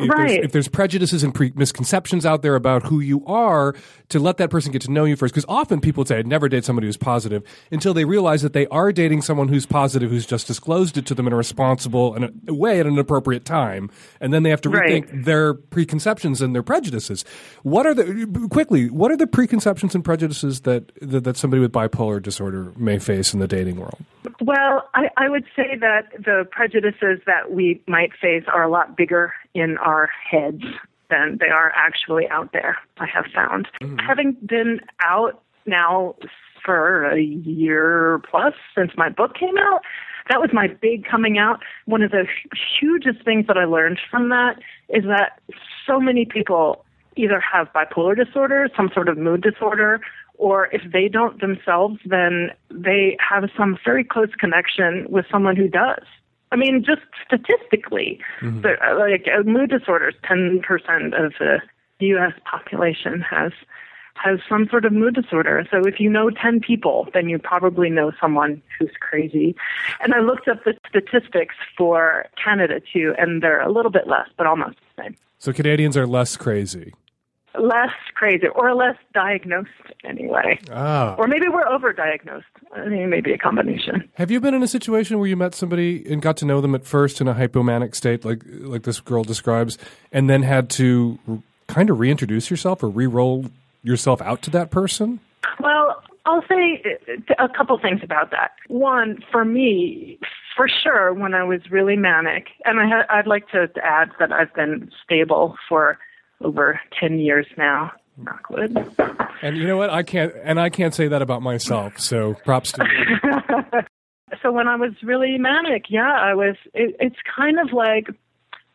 Right. If there's prejudices and misconceptions out there about who you are, to let that person get to know you first. Because often people say, "I'd never date somebody who's positive," until they realize that they are dating someone who's positive, who's just disclosed it to them in a responsible way at an appropriate time. And then they have to rethink their preconceptions and their prejudices. What are the preconceptions and prejudices that somebody with bipolar disorder may face in the dating world? Well, I would say that the prejudices that we might face are a lot bigger in our heads than they are actually out there, I have found. Mm-hmm. Having been out now for a year plus since my book came out, that was my big coming out. One of the hugest things that I learned from that is that so many people either have bipolar disorder, some sort of mood disorder, or if they don't themselves, then they have some very close connection with someone who does. I mean, just statistically, mm-hmm. Mood disorders, 10% of the U.S. population has some sort of mood disorder. So if you know 10 people, then you probably know someone who's crazy. And I looked up the statistics for Canada, too, and they're a little bit less, but almost the same. So Canadians are less crazy. Less crazy, or less diagnosed anyway. Ah. Or maybe we're overdiagnosed. I mean, maybe a combination. Have you been in a situation where you met somebody and got to know them at first in a hypomanic state like this girl describes, and then had to kind of reintroduce yourself or re-roll yourself out to that person? Well, I'll say a couple things about that. One, for me, for sure, when I was really manic, and I'd like to add that I've been stable for over 10 years now. Knock wood. And you know what? I can't say that about myself. So props to you. So when I was really manic, it's kind of like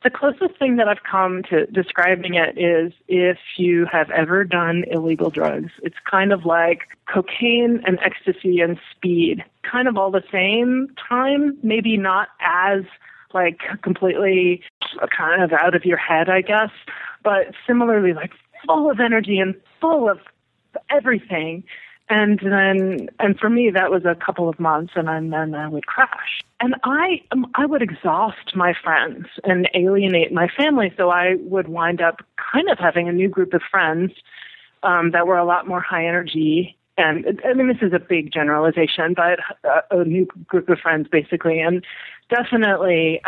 the closest thing that I've come to describing it is, if you have ever done illegal drugs, it's kind of like cocaine and ecstasy and speed, kind of all the same time, maybe not as completely kind of out of your head, I guess, but similarly full of energy and full of everything. And for me, that was a couple of months, and then I would crash. And I would exhaust my friends and alienate my family, so I would wind up kind of having a new group of friends that were a lot more high energy. And I mean, this is a big generalization, but a new group of friends basically, and definitely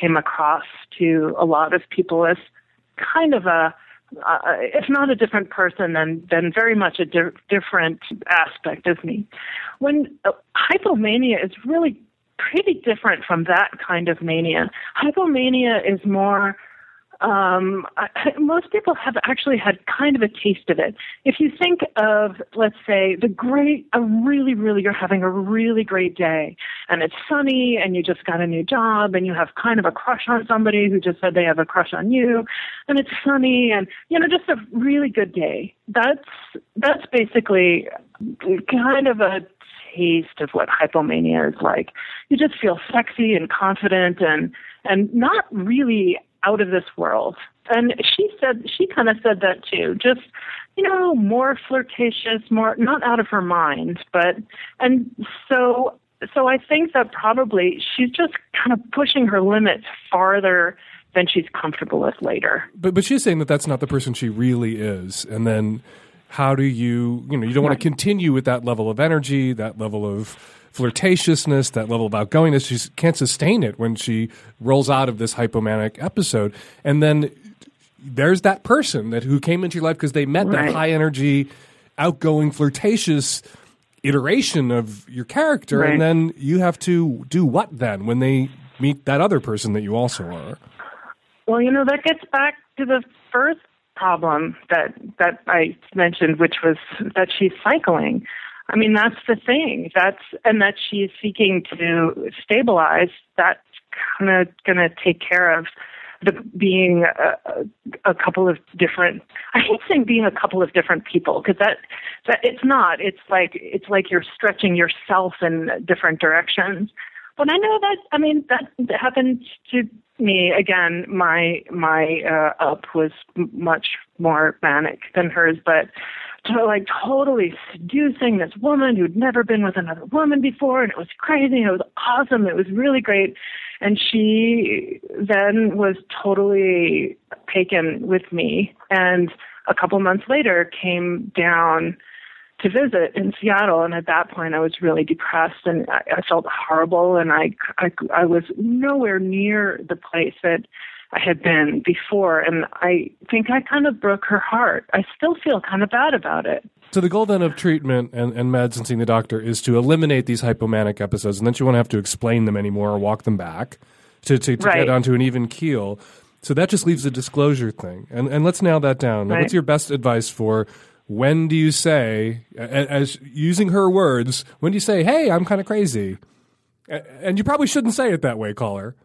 came across to a lot of people as kind of a, if not a different person, then very much a different aspect of me. When hypomania is really pretty different from that kind of mania. Hypomania is more, most people have actually had kind of a taste of it. If you think of, let's say, you're having a really great day, and it's sunny, and you just got a new job, and you have kind of a crush on somebody who just said they have a crush on you, and it's sunny, and, you know, just a really good day. That's basically kind of a taste of what hypomania is like. You just feel sexy and confident and not really out of this world. And she kind of said that too. Just, you know, more flirtatious, more not out of her mind, but so I think that probably she's just kind of pushing her limits farther than she's comfortable with later. But she's saying that that's not the person she really is. And then how do you don't want to continue with that level of energy, that level of flirtatiousness, that level of outgoingness. She can't sustain it when she rolls out of this hypomanic episode. And then there's that person who came into your life because they met that high energy, outgoing, flirtatious iteration of your character. Right. And then you have to do what then when they meet that other person that you also are? Well, you know, that gets back to the first problem that I mentioned, which was that she's cycling. I mean, that's the thing. And that she's seeking to stabilize. That's kind of going to take care of being a couple of different. I hate saying being a couple of different people because that it's not. It's like you're stretching yourself in different directions. But I know that. I mean, that happened to me again. My up was much more manic than hers, but totally seducing this woman who'd never been with another woman before, and it was crazy. It was awesome. It was really great, and she then was totally taken with me. And a couple months later, came down to visit in Seattle, and at that point I was really depressed and I felt horrible, and I was nowhere near the place that I had been before, and I think I kind of broke her heart. I still feel kind of bad about it. So the goal then of treatment and meds and seeing the doctor is to eliminate these hypomanic episodes, and then she won't have to explain them anymore or walk them back to get onto an even keel. So that just leaves the disclosure thing. And let's nail that down. Right. What's your best advice for when do you say, as using her words, when do you say, hey, I'm kind of crazy? And you probably shouldn't say it that way, caller.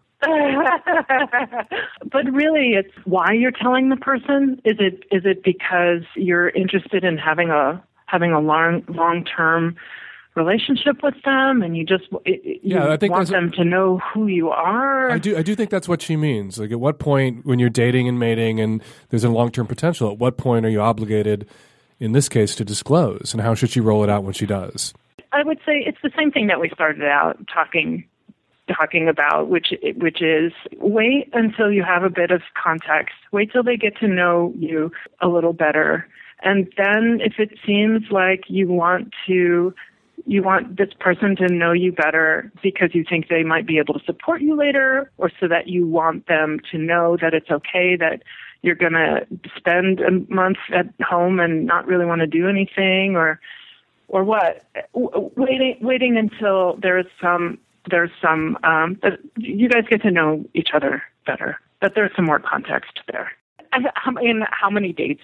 But really, it's why you're telling the person. Is it because you're interested in having a long-term relationship with them, and you just want them to know who you are? I do think that's what she means. Like, at what point when you're dating and mating, and there's a long-term potential, at what point are you obligated, in this case, to disclose, and how should she roll it out when she does? I would say it's the same thing that we started out talking about, which is wait until you have a bit of context. Wait till they get to know you a little better, and then if it seems like you want this person to know you better because you think they might be able to support you later, or so that you want them to know that it's okay that you're going to spend a month at home and not really want to do anything, or what? Waiting until you guys get to know each other better, that there's some more context there. In how many dates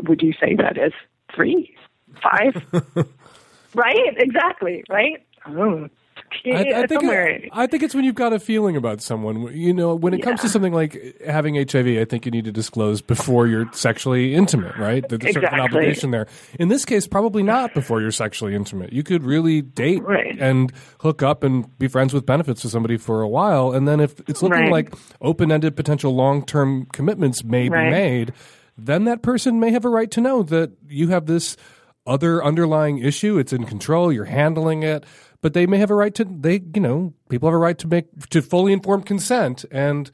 would you say that is? 3? 5? Right? Exactly. Right? Oh, I think it's when you've got a feeling about someone. You know, when it comes to something like having HIV, I think you need to disclose before you're sexually intimate, right? There's a certain obligation there. In this case, probably not before you're sexually intimate. You could really date and hook up and be friends with benefits with somebody for a while, and then if it's looking like open-ended potential long-term commitments may be made, then that person may have a right to know that you have this other underlying issue. It's in control. You're handling it. But they may have a right to, people have a right to fully informed consent. And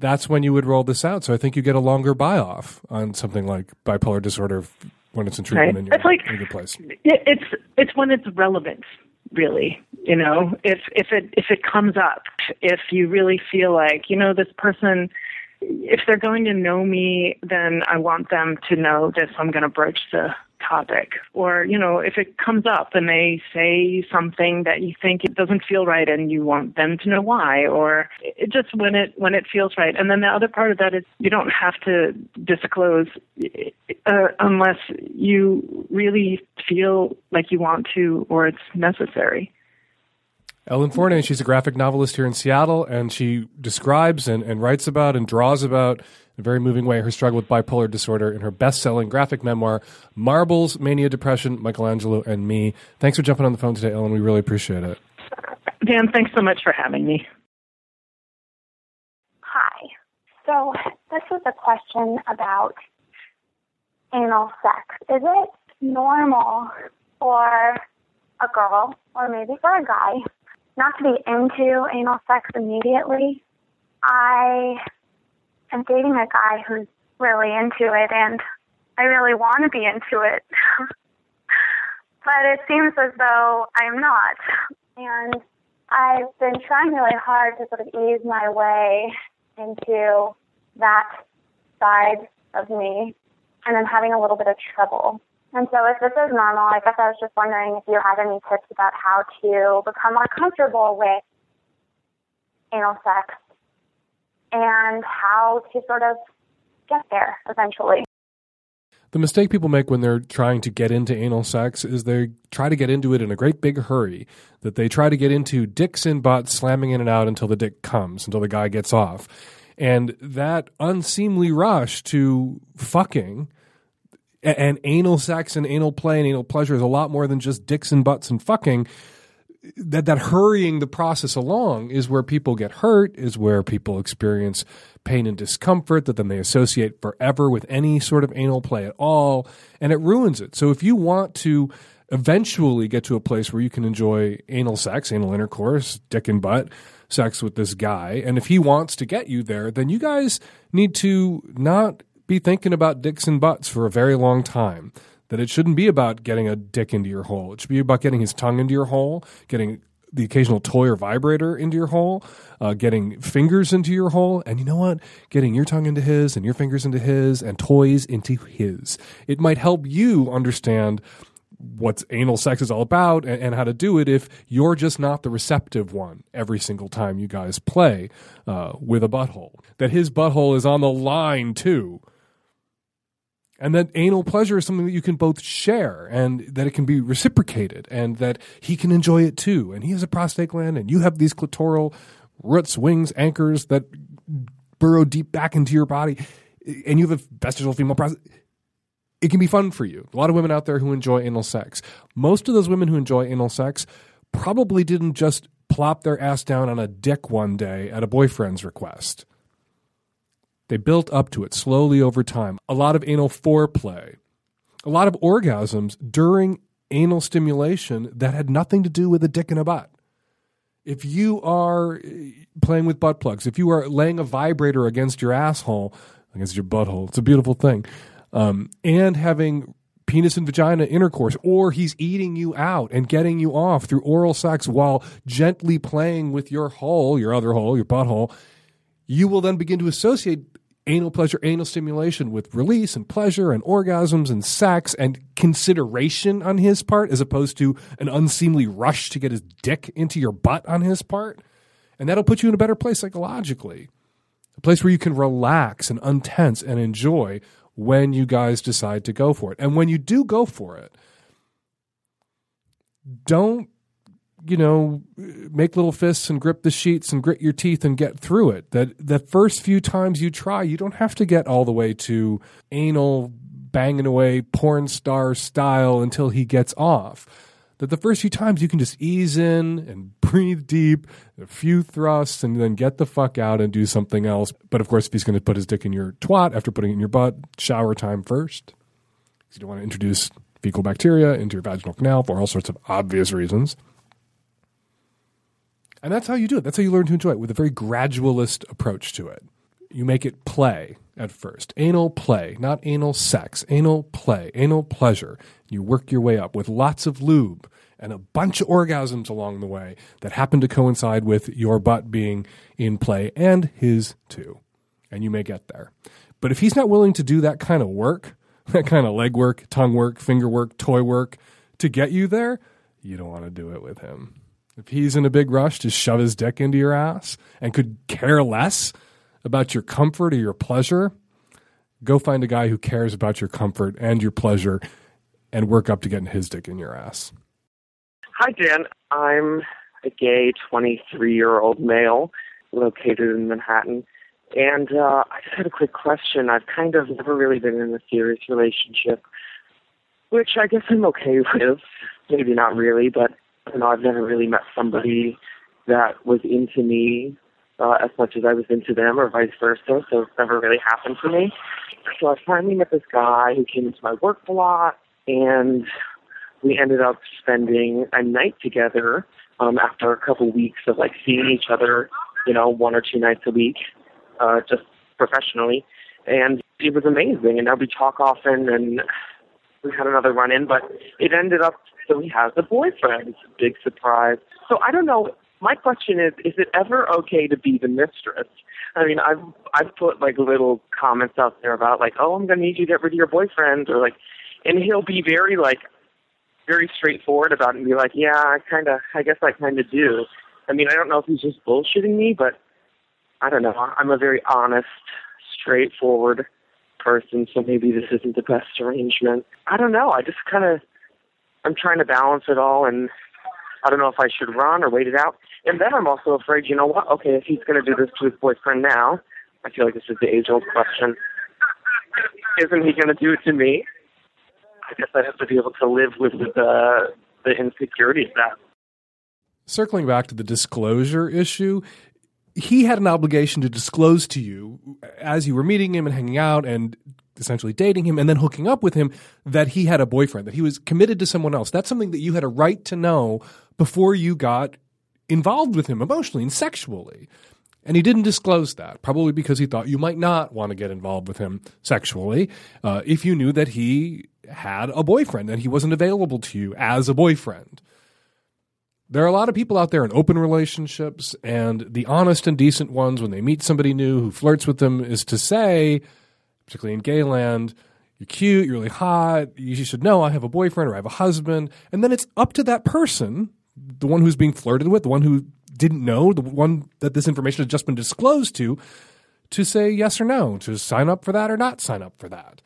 that's when you would roll this out. So I think you get a longer buy-off on something like bipolar disorder when it's in treatment in your place. It's when it's relevant, really. You know, if it comes up, if you really feel like, you know, this person, if they're going to know me, then I want them to know this. I'm going to broach the topic. Or, you know, if it comes up and they say something that you think it doesn't feel right and you want them to know why, or it just when it feels right. And then the other part of that is you don't have to disclose unless you really feel like you want to or it's necessary. Ellen Forney, she's a graphic novelist here in Seattle, and she describes and writes about and draws about, in a very moving way, her struggle with bipolar disorder in her best-selling graphic memoir, Marbles, Mania, Depression, Michelangelo, and Me. Thanks for jumping on the phone today, Ellen. We really appreciate it. Dan, thanks so much for having me. Hi. So this was a question about anal sex. Is it normal for a girl, or maybe for a guy, not to be into anal sex immediately? I am dating a guy who's really into it, and I really want to be into it. But it seems as though I'm not. And I've been trying really hard to sort of ease my way into that side of me, and I'm having a little bit of trouble. And so if this is normal, I guess I was just wondering if you had any tips about how to become more comfortable with anal sex and how to sort of get there eventually. The mistake people make when they're trying to get into anal sex is they try to get into it in a great big hurry, that they try to get into dicks in butts, slamming in and out until the dick comes, until the guy gets off. And that unseemly rush to fucking and anal sex and anal play and anal pleasure is a lot more than just dicks and butts and fucking. That hurrying the process along is where people get hurt, is where people experience pain and discomfort that then they associate forever with any sort of anal play at all, and it ruins it. So if you want to eventually get to a place where you can enjoy anal sex, anal intercourse, dick and butt sex with this guy, and if he wants to get you there, then you guys need to not be thinking about dicks and butts for a very long time, that it shouldn't be about getting a dick into your hole. It should be about getting his tongue into your hole, getting the occasional toy or vibrator into your hole, getting fingers into your hole, and you know what? Getting your tongue into his and your fingers into his and toys into his. It might help you understand what anal sex is all about and how to do it if you're just not the receptive one every single time you guys play with a butthole. That his butthole is on the line too. And that anal pleasure is something that you can both share and that it can be reciprocated and that he can enjoy it too. And he has a prostate gland and you have these clitoral roots, wings, anchors that burrow deep back into your body and you have a vestigial female prostate. It can be fun for you. A lot of women out there who enjoy anal sex. Most of those women who enjoy anal sex probably didn't just plop their ass down on a dick one day at a boyfriend's request. They built up to it slowly over time. A lot of anal foreplay, a lot of orgasms during anal stimulation that had nothing to do with a dick and a butt. If you are playing with butt plugs, if you are laying a vibrator against your asshole, against your butthole, it's a beautiful thing, and having penis and vagina intercourse, or he's eating you out and getting you off through oral sex while gently playing with your hole, your other hole, your butthole, you will then begin to associate anal pleasure, anal stimulation with release and pleasure and orgasms and sex and consideration on his part as opposed to an unseemly rush to get his dick into your butt on his part. And that'll put you in a better place psychologically, a place where you can relax and untense and enjoy when you guys decide to go for it. And when you do go for it, don't, you know, make little fists and grip the sheets and grit your teeth and get through it. That the first few times you try, you don't have to get all the way to anal banging away porn star style until he gets off. That the first few times you can just ease in and breathe deep, a few thrusts, and then get the fuck out and do something else. But of course, if he's going to put his dick in your twat after putting it in your butt, shower time first. Because you don't want to introduce fecal bacteria into your vaginal canal for all sorts of obvious reasons. And that's how you do it. That's how you learn to enjoy it, with a very gradualist approach to it. you make it play at first. Anal play, not anal sex. Anal play, anal pleasure. You work your way up with lots of lube and a bunch of orgasms along the way that happen to coincide with your butt being in play and his too. And you may get there. But if he's not willing to do that kind of work, that kind of leg work, tongue work, finger work, toy work to get you there, you don't want to do it with him. If he's in a big rush to shove his dick into your ass and could care less about your comfort or your pleasure, go find a guy who cares about your comfort and your pleasure and work up to getting his dick in your ass. Hi, Dan. I'm a gay 23-year-old male located in Manhattan. And I just had a quick question. I've kind of never really been in a serious relationship, which I guess I'm okay with. Maybe not really, but you know, I've never really met somebody that was into me as much as I was into them or vice versa. So it's never really happened for me. So I finally met this guy who came into my work a lot, and we ended up spending a night together after a couple weeks of like seeing each other, you know, one or two nights a week, just professionally. And it was amazing. And now we talk often, and we had another run-in, but it ended up that we had a boyfriend. It's a big surprise. So I don't know. My question is it ever okay to be the mistress? I mean, I've put like little comments out there about like, oh, I'm going to need you to get rid of your boyfriend, or like, and he'll be very like, very straightforward about it and be like, yeah, I guess I kind of do. I mean, I don't know if he's just bullshitting me, but I don't know. I'm a very honest, straightforward person, so maybe this isn't the best arrangement. I don't know. I just kind of, I'm trying to balance it all, and I don't know if I should run or wait it out. And then I'm also afraid, you know what, okay, if he's going to do this to his boyfriend now, I feel like this is the age-old question, isn't he going to do it to me? I guess I have to be able to live with the insecurity of that. Circling back to the disclosure issue, he had an obligation to disclose to you as you were meeting him and hanging out and essentially dating him and then hooking up with him that he had a boyfriend, that he was committed to someone else. That's something that you had a right to know before you got involved with him emotionally and sexually. And he didn't disclose that, probably because he thought you might not want to get involved with him sexually if you knew that he had a boyfriend and he wasn't available to you as a boyfriend. There are a lot of people out there in open relationships, and the honest and decent ones, when they meet somebody new who flirts with them, is to say, particularly in gay land, you're cute, you're really hot, you should know I have a boyfriend or I have a husband. And then it's up to that person, the one who's being flirted with, the one who didn't know, the one that this information has just been disclosed to say yes or no, to sign up for that or not sign up for that.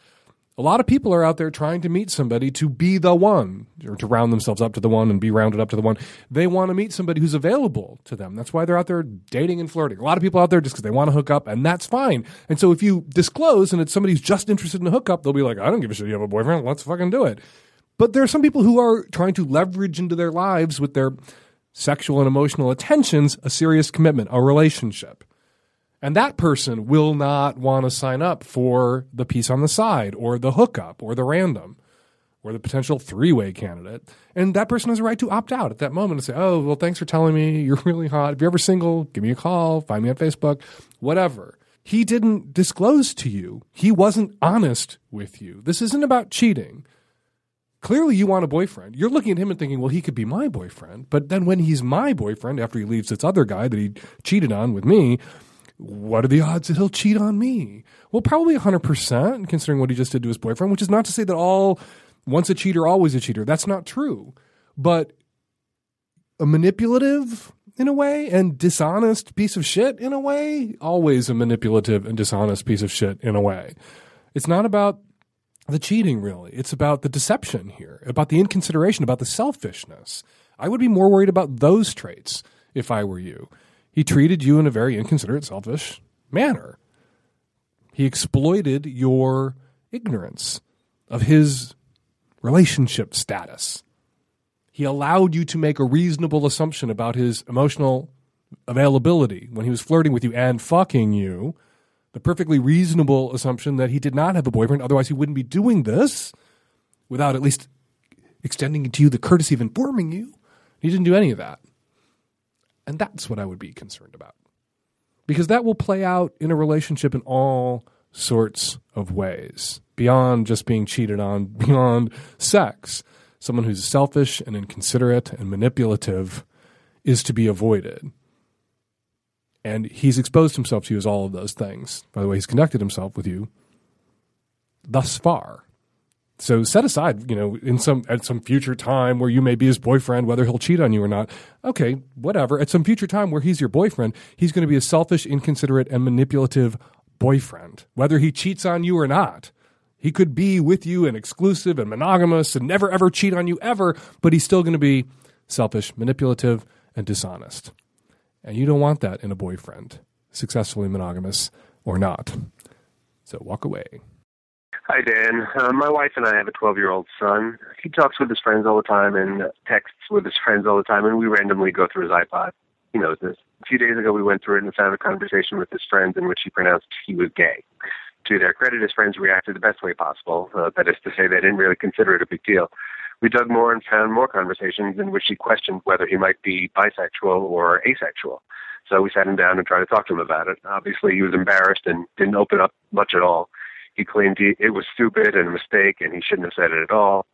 A lot of people are out there trying to meet somebody to be the one, or to round themselves up to the one and be rounded up to the one. They want to meet somebody who's available to them. That's why they're out there dating and flirting. A lot of people out there just because they want to hook up, and that's fine. And so if you disclose and it's somebody who's just interested in a hookup, they'll be like, I don't give a shit, you have a boyfriend, let's fucking do it. But there are some people who are trying to leverage into their lives with their sexual and emotional attentions a serious commitment, a relationship. And that person will not want to sign up for the piece on the side or the hookup or the random or the potential three-way candidate. And that person has a right to opt out at that moment and say, oh, well, thanks for telling me. You're really hot. If you're ever single, give me a call. Find me on Facebook, whatever. He didn't disclose to you. He wasn't honest with you. This isn't about cheating. Clearly you want a boyfriend. You're looking at him and thinking, well, he could be my boyfriend. But then when he's my boyfriend after he leaves this other guy that he cheated on with me, what are the odds that he'll cheat on me? Well, probably 100% considering what he just did to his boyfriend, which is not to say that all once a cheater, always a cheater. That's not true. But a manipulative in a way and dishonest piece of shit in a way, always a manipulative and dishonest piece of shit in a way. It's not about the cheating really. It's about the deception here, about the inconsideration, about the selfishness. I would be more worried about those traits if I were you. He treated you in a very inconsiderate, selfish manner. He exploited your ignorance of his relationship status. He allowed you to make a reasonable assumption about his emotional availability when he was flirting with you and fucking you, the perfectly reasonable assumption that he did not have a boyfriend, otherwise he wouldn't be doing this without at least extending to you the courtesy of informing you. He didn't do any of that. And that's what I would be concerned about. because that will play out in a relationship in all sorts of ways beyond just being cheated on, beyond sex. Someone who's selfish and inconsiderate and manipulative is to be avoided. And he's exposed himself to you as all of those things. By the way, he's conducted himself with you thus far. So set aside, you know, at some future time where you may be his boyfriend, whether he'll cheat on you or not. Okay, whatever. At some future time where he's your boyfriend, he's going to be a selfish, inconsiderate, and manipulative boyfriend, whether he cheats on you or not. He could be with you and exclusive and monogamous and never, ever cheat on you ever, but he's still going to be selfish, manipulative, and dishonest. And you don't want that in a boyfriend, successfully monogamous or not. So walk away. Hi, Dan. My wife and I have a 12-year-old son. He talks with his friends all the time and texts with his friends all the time, and we randomly go through his iPod. He knows this. A few days ago, we went through it and found a conversation with his friends in which he pronounced he was gay. To their credit, his friends reacted the best way possible. That is to say, they didn't really consider it a big deal. We dug more and found more conversations in which he questioned whether he might be bisexual or asexual. So we sat him down and tried to talk to him about it. Obviously, he was embarrassed and didn't open up much at all. He claimed it was stupid and a mistake, and he shouldn't have said it at all.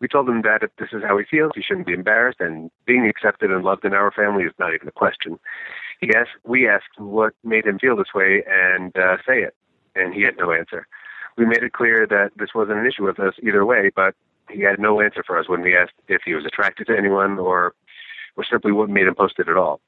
We told him that if this is how he feels, he shouldn't be embarrassed, and being accepted and loved in our family is not even a question. We asked what made him feel this way and say it, and he had no answer. We made it clear that this wasn't an issue with us either way, but he had no answer for us when we asked if he was attracted to anyone or simply what made him post it at all.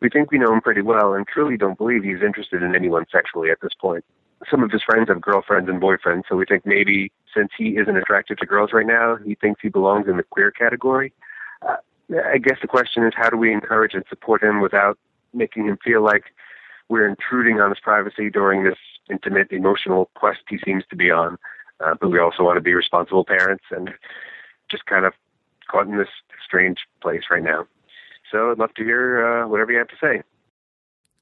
We think we know him pretty well and truly don't believe he's interested in anyone sexually at this point. Some of his friends have girlfriends and boyfriends, so we think maybe since he isn't attracted to girls right now, he thinks he belongs in the queer category. I guess the question is, how do we encourage and support him without making him feel like we're intruding on his privacy during this intimate, emotional quest he seems to be on? But we also want to be responsible parents and just kind of caught in this strange place right now. So I'd love to hear whatever you have to say.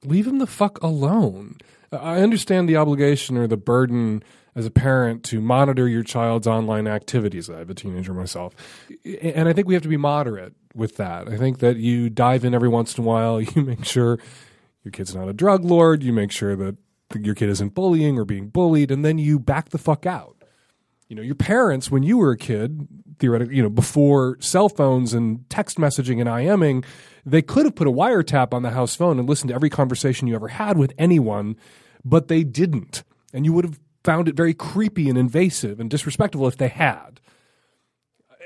Leave him the fuck alone. I understand the obligation or the burden as a parent to monitor your child's online activities. I have a teenager myself. And I think we have to be moderate with that. I think that you dive in every once in a while. You make sure your kid's not a drug lord. You make sure that your kid isn't bullying or being bullied. And then you back the fuck out. You know, your parents, when you were a kid, theoretically, you know, before cell phones and text messaging and IMing, they could have put a wiretap on the house phone and listened to every conversation you ever had with anyone, but they didn't. And you would have found it very creepy and invasive and disrespectful if they had.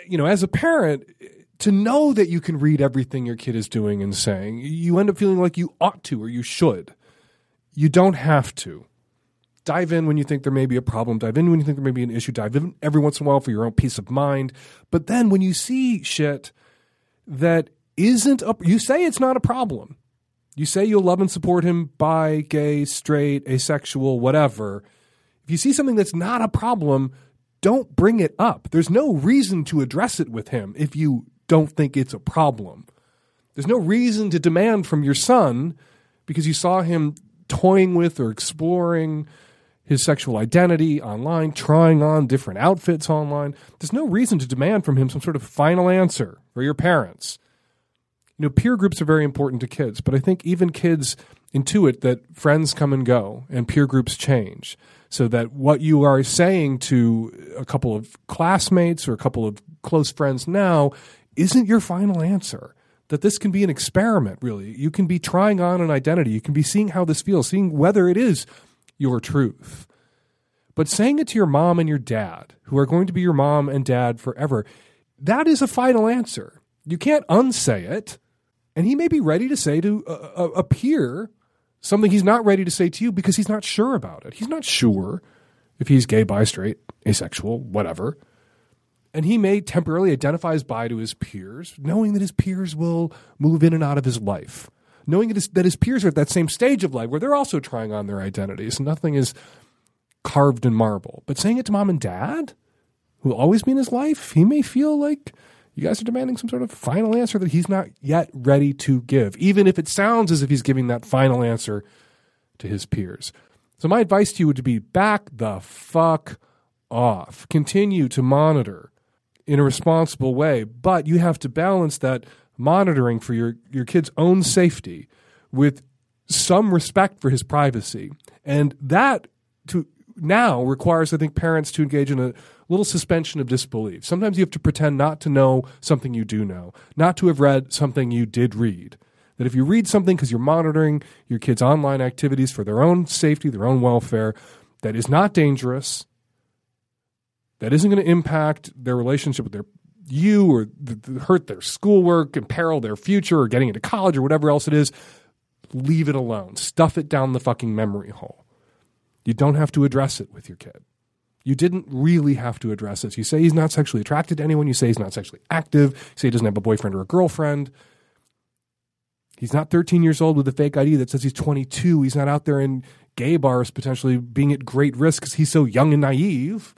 You know, as a parent, to know that you can read everything your kid is doing and saying, you end up feeling like you ought to or you should. You don't have to. Dive in when you think there may be a problem. Dive in when you think there may be an issue. Dive in every once in a while for your own peace of mind. But then when you see shit that isn't – you say it's not a problem. You say you'll love and support him bi, gay, straight, asexual, whatever. If you see something that's not a problem, don't bring it up. There's no reason to address it with him if you don't think it's a problem. There's no reason to demand from your son because you saw him toying with or exploring – his sexual identity online, trying on different outfits online. There's no reason to demand from him some sort of final answer for your parents. You know, peer groups are very important to kids, but I think even kids intuit that friends come and go and peer groups change, so that what you are saying to a couple of classmates or a couple of close friends now isn't your final answer. That this can be an experiment, really. You can be trying on an identity. You can be seeing how this feels, seeing whether it is your truth. But saying it to your mom and your dad, who are going to be your mom and dad forever, that is a final answer. You can't unsay it. And he may be ready to say to a peer something he's not ready to say to you because he's not sure about it. He's not sure if he's gay, bi, straight, asexual, whatever. And he may temporarily identify as bi to his peers, knowing that his peers will move in and out of his life. Knowing that his peers are at that same stage of life where they're also trying on their identities. Nothing is carved in marble. But saying it to mom and dad, who will always be in his life, he may feel like you guys are demanding some sort of final answer that he's not yet ready to give, even if it sounds as if he's giving that final answer to his peers. So my advice to you would be back the fuck off. Continue to monitor in a responsible way, but you have to balance that monitoring for your kid's own safety with some respect for his privacy. And that now requires, I think, parents to engage in a little suspension of disbelief. Sometimes you have to pretend not to know something you do know, not to have read something you did read. That if you read something because you're monitoring your kids' online activities for their own safety, their own welfare, that is not dangerous, that isn't going to impact their relationship with you or hurt their schoolwork, imperil their future or getting into college or whatever else it is, leave it alone. Stuff it down the fucking memory hole. You don't have to address it with your kid. You didn't really have to address it. You say he's not sexually attracted to anyone. You say he's not sexually active. You say he doesn't have a boyfriend or a girlfriend. He's not 13 years old with a fake ID that says he's 22. He's not out there in gay bars potentially being at great risk because he's so young and naive.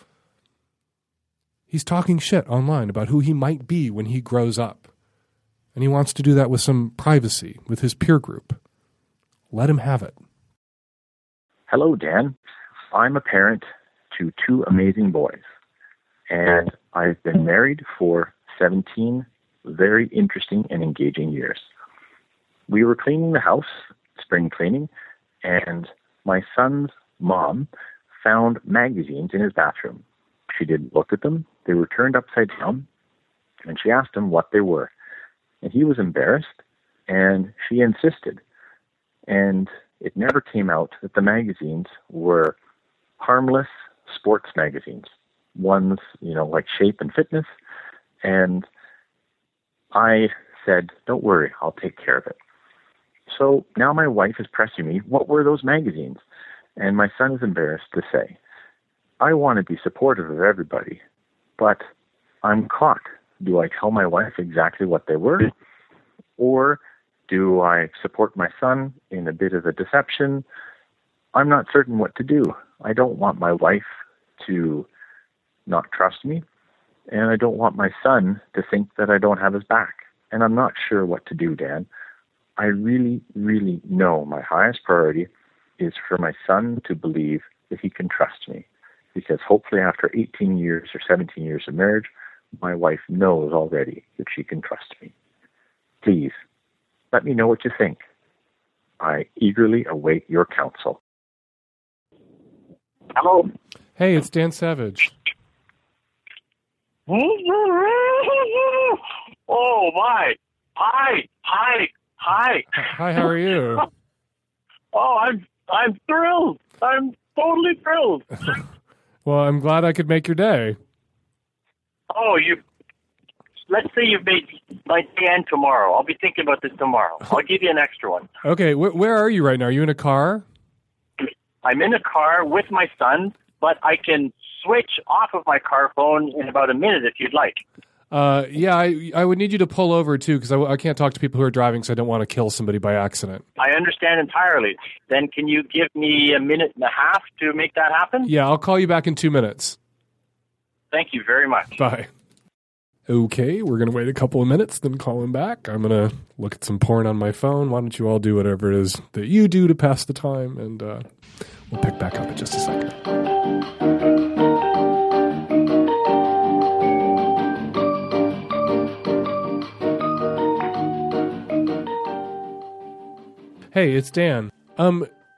He's talking shit online about who he might be when he grows up. And he wants to do that with some privacy, with his peer group. Let him have it. Hello, Dan. I'm a parent to two amazing boys, and I've been married for 17 very interesting and engaging years. We were cleaning the house, spring cleaning, and my son's mom found magazines in his bathroom. She didn't look at them. They were turned upside down, and she asked him what they were. And he was embarrassed, and she insisted. And it never came out that the magazines were harmless sports magazines, ones, like Shape and Fitness. And I said, don't worry, I'll take care of it. So now my wife is pressing me, what were those magazines? And my son is embarrassed to say. I want to be supportive of everybody, but I'm caught. Do I tell my wife exactly what they were? Or do I support my son in a bit of a deception? I'm not certain what to do. I don't want my wife to not trust me, and I don't want my son to think that I don't have his back. And I'm not sure what to do, Dan. I really, really know my highest priority is for my son to believe that he can trust me, because hopefully after 18 years or 17 years of marriage, my wife knows already that she can trust me. Please, let me know what you think. I eagerly await your counsel. Hello. Hey, it's Dan Savage. Oh, my. Hi. Hi, how are you? Oh, I'm thrilled. I'm totally thrilled. Well, I'm glad I could make your day. Oh, let's say you've made my day and tomorrow. I'll be thinking about this tomorrow. I'll give you an extra one. Okay, where are you right now? Are you in a car? I'm in a car with my son, but I can switch off of my car phone in about a minute if you'd like. Yeah, I would need you to pull over, too, because I can't talk to people who are driving, so I don't want to kill somebody by accident. I understand entirely. Then can you give me a minute and a half to make that happen? Yeah, I'll call you back in 2 minutes. Thank you very much. Bye. Okay, we're going to wait a couple of minutes, then call him back. I'm going to look at some porn on my phone. Why don't you all do whatever it is that you do to pass the time, and we'll pick back up in just a second. Hey, it's Dan.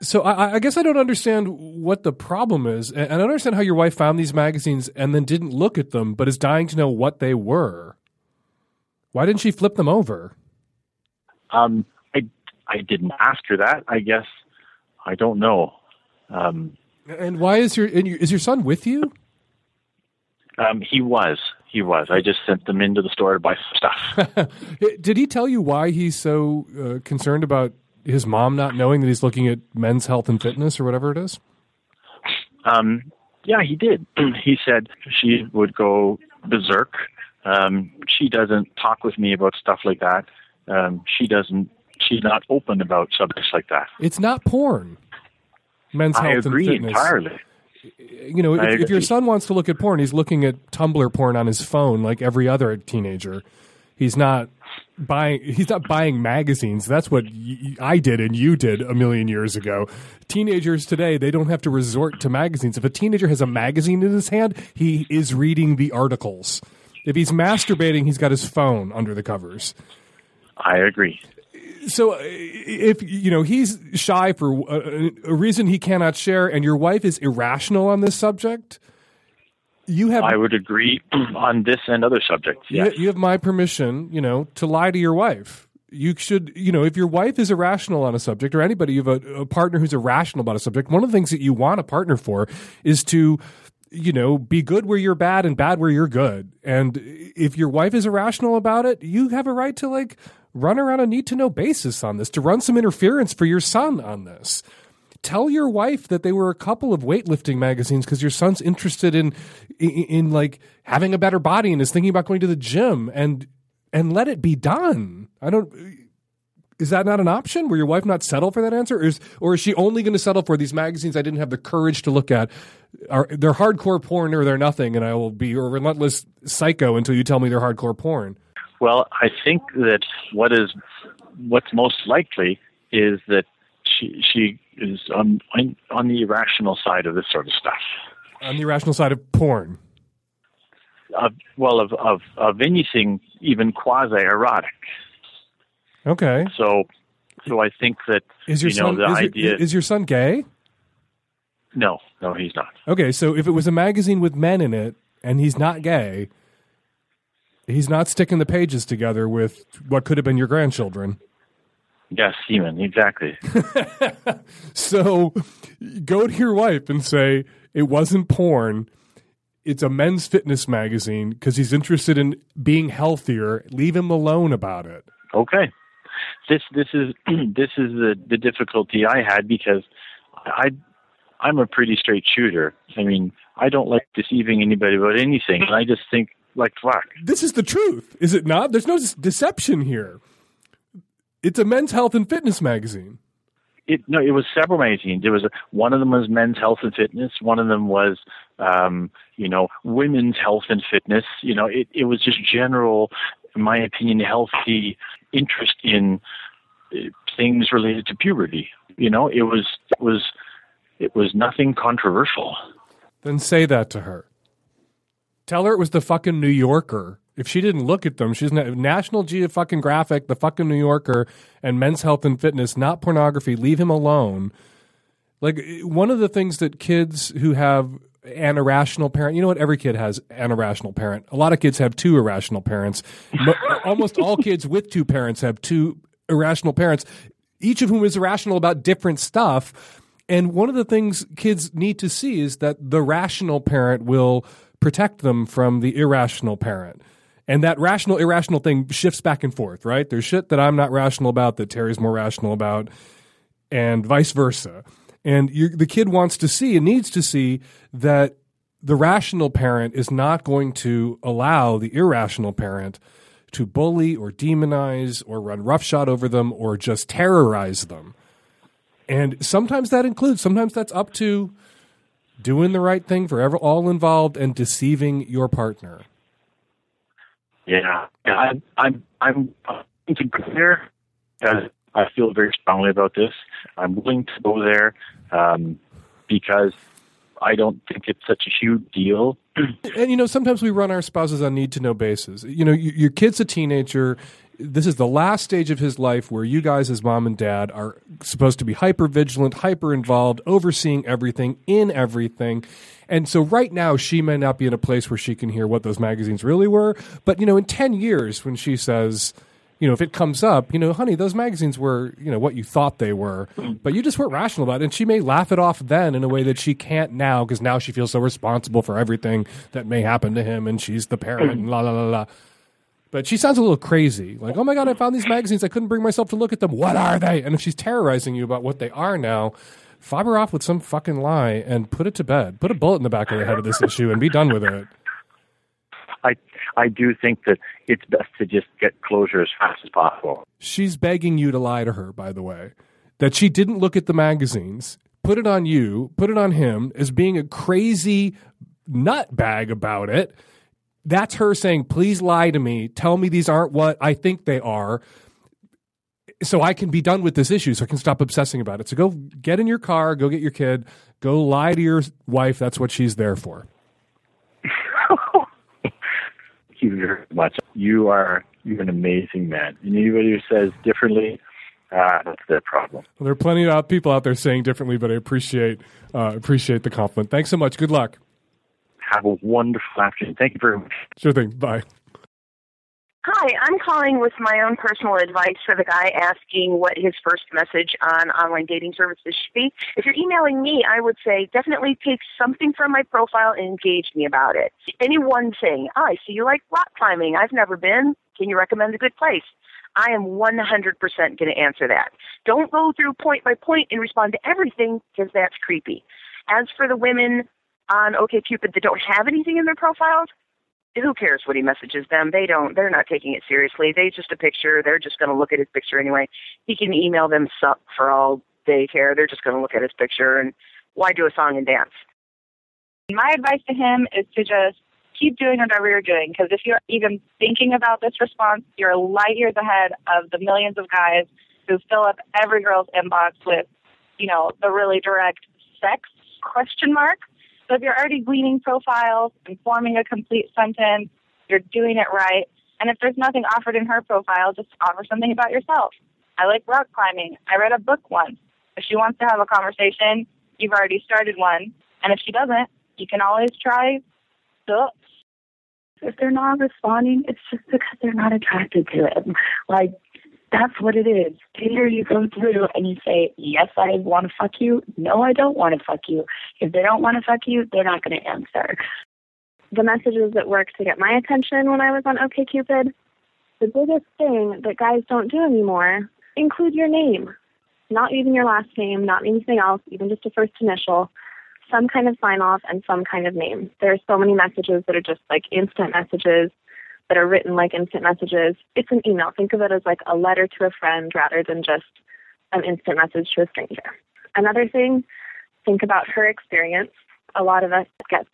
So I guess I don't understand what the problem is. And I don't understand how your wife found these magazines and then didn't look at them, but is dying to know what they were. Why didn't she flip them over? I didn't ask her that, I guess. I don't know. And why is your son with you? He was. I just sent them into the store to buy some stuff. Did he tell you why he's so concerned about his mom not knowing that he's looking at Men's Health and Fitness or whatever it is? Yeah, he did. He said she would go berserk. She doesn't talk with me about stuff like that. She's not open about subjects like that. It's not porn. Men's Health and Fitness. I agree entirely. If your son wants to look at porn, he's looking at Tumblr porn on his phone like every other teenager. He's not buying magazines. That's what I did and you did a million years ago. Teenagers today, they don't have to resort to magazines. If a teenager has a magazine in his hand, he is reading the articles. If he's masturbating, he's got his phone under the covers. I agree. So if, you know, he's shy for a reason he cannot share, and your wife is irrational on this subject, you have... I would agree on this and other subjects, yes. You have my permission, you know, to lie to your wife. You should, you know, if your wife is irrational on a subject, or anybody, you have a partner who's irrational about a subject, one of the things that you want a partner for is to... you know, be good where you're bad and bad where you're good. And if your wife is irrational about it, you have a right to like run her on a need to know basis on this, to run some interference for your son on this. Tell your wife that they were a couple of weightlifting magazines because your son's interested in like having a better body and is thinking about going to the gym, and let it be done. Is that not an option? Will your wife not settle for that answer? Or is she only going to settle for these magazines I didn't have the courage to look at? They're hardcore porn or they're nothing, and I will be a relentless psycho until you tell me they're hardcore porn. Well, I think that what's most likely is that she is on the irrational side of this sort of stuff. On the irrational side of porn? Well, of anything even quasi-erotic. Okay. So I think that is your son gay? No, he's not. Okay, so if it was a magazine with men in it and he's not gay, he's not sticking the pages together with what could have been your grandchildren. Yes, human, exactly. So go to your wife and say it wasn't porn. It's a men's fitness magazine because he's interested in being healthier. Leave him alone about it. Okay. This is the difficulty I had because I'm a pretty straight shooter. I mean, I don't like deceiving anybody about anything. And I just think, like, fuck. This is the truth, is it not? There's no deception here. It's a men's health and fitness magazine. It was several magazines. There was one of them was Men's Health and Fitness. One of them was, Women's Health and Fitness. You know, it was just general, in my opinion, healthy interest in things related to puberty. You know, it was nothing controversial. Then say that to her. Tell her it was the fucking New Yorker. If she didn't look at them, she's not, National Geographic, the fucking New Yorker, and Men's Health and Fitness, not pornography. Leave him alone. Like, one of the things that kids who have an irrational parent, you know what? Every kid has an irrational parent. A lot of kids have two irrational parents. Almost all kids with two parents have two irrational parents, each of whom is irrational about different stuff. And one of the things kids need to see is that the rational parent will protect them from the irrational parent. And that rational, irrational thing shifts back and forth, right? There's shit that I'm not rational about that Terry's more rational about, and vice versa. And the kid wants to see and needs to see that the rational parent is not going to allow the irrational parent to bully or demonize or run roughshod over them or just terrorize them. And sometimes that's up to doing the right thing for all involved and deceiving your partner. Yeah, I'm to go there because I feel very strongly about this. I'm willing to go there because I don't think it's such a huge deal. And, you know, sometimes we run our spouses on need-to-know basis. You know, your kid's a teenager. This is the last stage of his life where you guys as mom and dad are supposed to be hyper-vigilant, hyper-involved, overseeing everything, in everything. And so right now she may not be in a place where she can hear what those magazines really were. But, you know, in 10 years when she says, you know, if it comes up, you know, honey, those magazines were, you know, what you thought they were, but you just weren't rational about it. And she may laugh it off then in a way that she can't now because now she feels so responsible for everything that may happen to him and she's the parent and la, la, la, la. But she sounds a little crazy. Like, oh, my God, I found these magazines. I couldn't bring myself to look at them. What are they? And if she's terrorizing you about what they are now, fob her off with some fucking lie and put it to bed. Put a bullet in the back of the head of this issue and be done with it. I do think that it's best to just get closure as fast as possible. She's begging you to lie to her, by the way, that she didn't look at the magazines, put it on you, put it on him as being a crazy nutbag about it. That's her saying, please lie to me. Tell me these aren't what I think they are so I can be done with this issue, so I can stop obsessing about it. So go get in your car, go get your kid, go lie to your wife. That's what she's there for. Thank you very much. You're an amazing man. And anybody who says differently, That's their problem. Well, there are plenty of people out there saying differently, but I appreciate the compliment. Thanks so much. Good luck. Have a wonderful afternoon. Thank you very much. Sure thing. Bye. Hi, I'm calling with my own personal advice for the guy asking what his first message on online dating services should be. If you're emailing me, I would say definitely take something from my profile and engage me about it. Any one thing. Oh, I see you like rock climbing. I've never been. Can you recommend a good place? I am 100% going to answer that. Don't go through point by point and respond to everything because that's creepy. As for the women on OkCupid that don't have anything in their profiles, who cares what he messages them? They're not taking it seriously. They just a picture. They're just going to look at his picture anyway. He can email them sup for all they care. They're just going to look at his picture, and why do a song and dance? My advice to him is to just keep doing whatever you're doing, because if you're even thinking about this response, you're light years ahead of the millions of guys who fill up every girl's inbox with, the really direct sex question mark. So if you're already gleaning profiles and forming a complete sentence, you're doing it right. And if there's nothing offered in her profile, just offer something about yourself. I like rock climbing. I read a book once. If she wants to have a conversation, you've already started one. And if she doesn't, you can always try books. If they're not responding, it's just because they're not attracted to it. Like, that's what it is. Tinder, you go through and you say, yes, I want to fuck you. No, I don't want to fuck you. If they don't want to fuck you, they're not going to answer. The messages that worked to get my attention when I was on OkCupid, the biggest thing that guys don't do anymore, include your name. Not even your last name, not anything else, even just a first initial, some kind of sign-off and some kind of name. There are so many messages that are just like instant messages, that are written like instant messages. It's an email. Think of it as like a letter to a friend rather than just an instant message to a stranger. Another thing, think about her experience. A lot of us get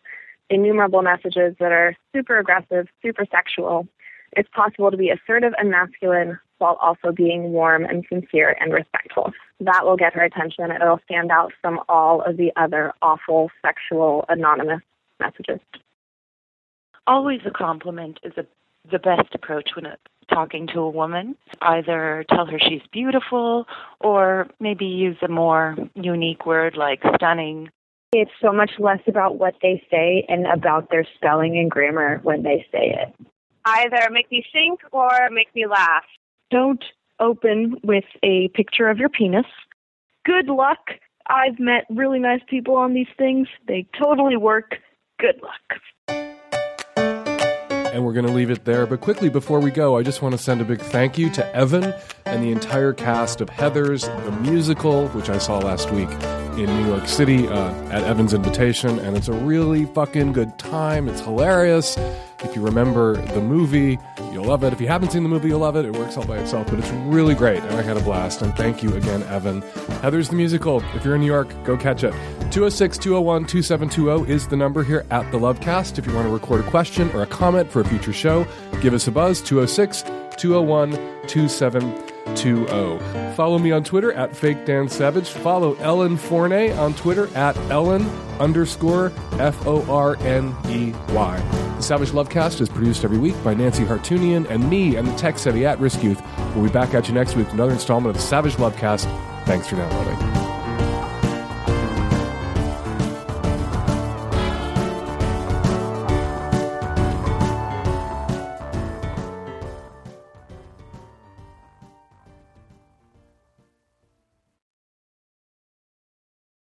innumerable messages that are super aggressive, super sexual. It's possible to be assertive and masculine while also being warm and sincere and respectful. That will get her attention. It'll stand out from all of the other awful, sexual, anonymous messages. Always a compliment is the best approach when talking to a woman. Either tell her she's beautiful or maybe use a more unique word like stunning. It's so much less about what they say and about their spelling and grammar when they say it. Either make me think or make me laugh. Don't open with a picture of your penis. Good luck. I've met really nice people on these things. They totally work. Good luck. And we're going to leave it there. But quickly, before we go, I just want to send a big thank you to Evan and the entire cast of Heathers The Musical, which I saw last week in New York City at Evan's invitation. And it's a really fucking good time. It's hilarious. If you remember the movie, you'll love it. If you haven't seen the movie, you'll love it. It works all by itself, but it's really great. And I had a blast. And thank you again, Evan. Heathers The Musical. If you're in New York, go catch it. 206-201-2720 is the number here at the Lovecast. If you want to record a question or a comment for a future show, give us a buzz, 206-201-2720. Follow me on Twitter at FakeDanSavage. Follow Ellen Forney on Twitter at Ellen_Forney. The Savage Lovecast is produced every week by Nancy Hartunian and me and the tech-savvy at Risk Youth. We'll be back at you next week with another installment of the Savage Lovecast. Thanks for downloading.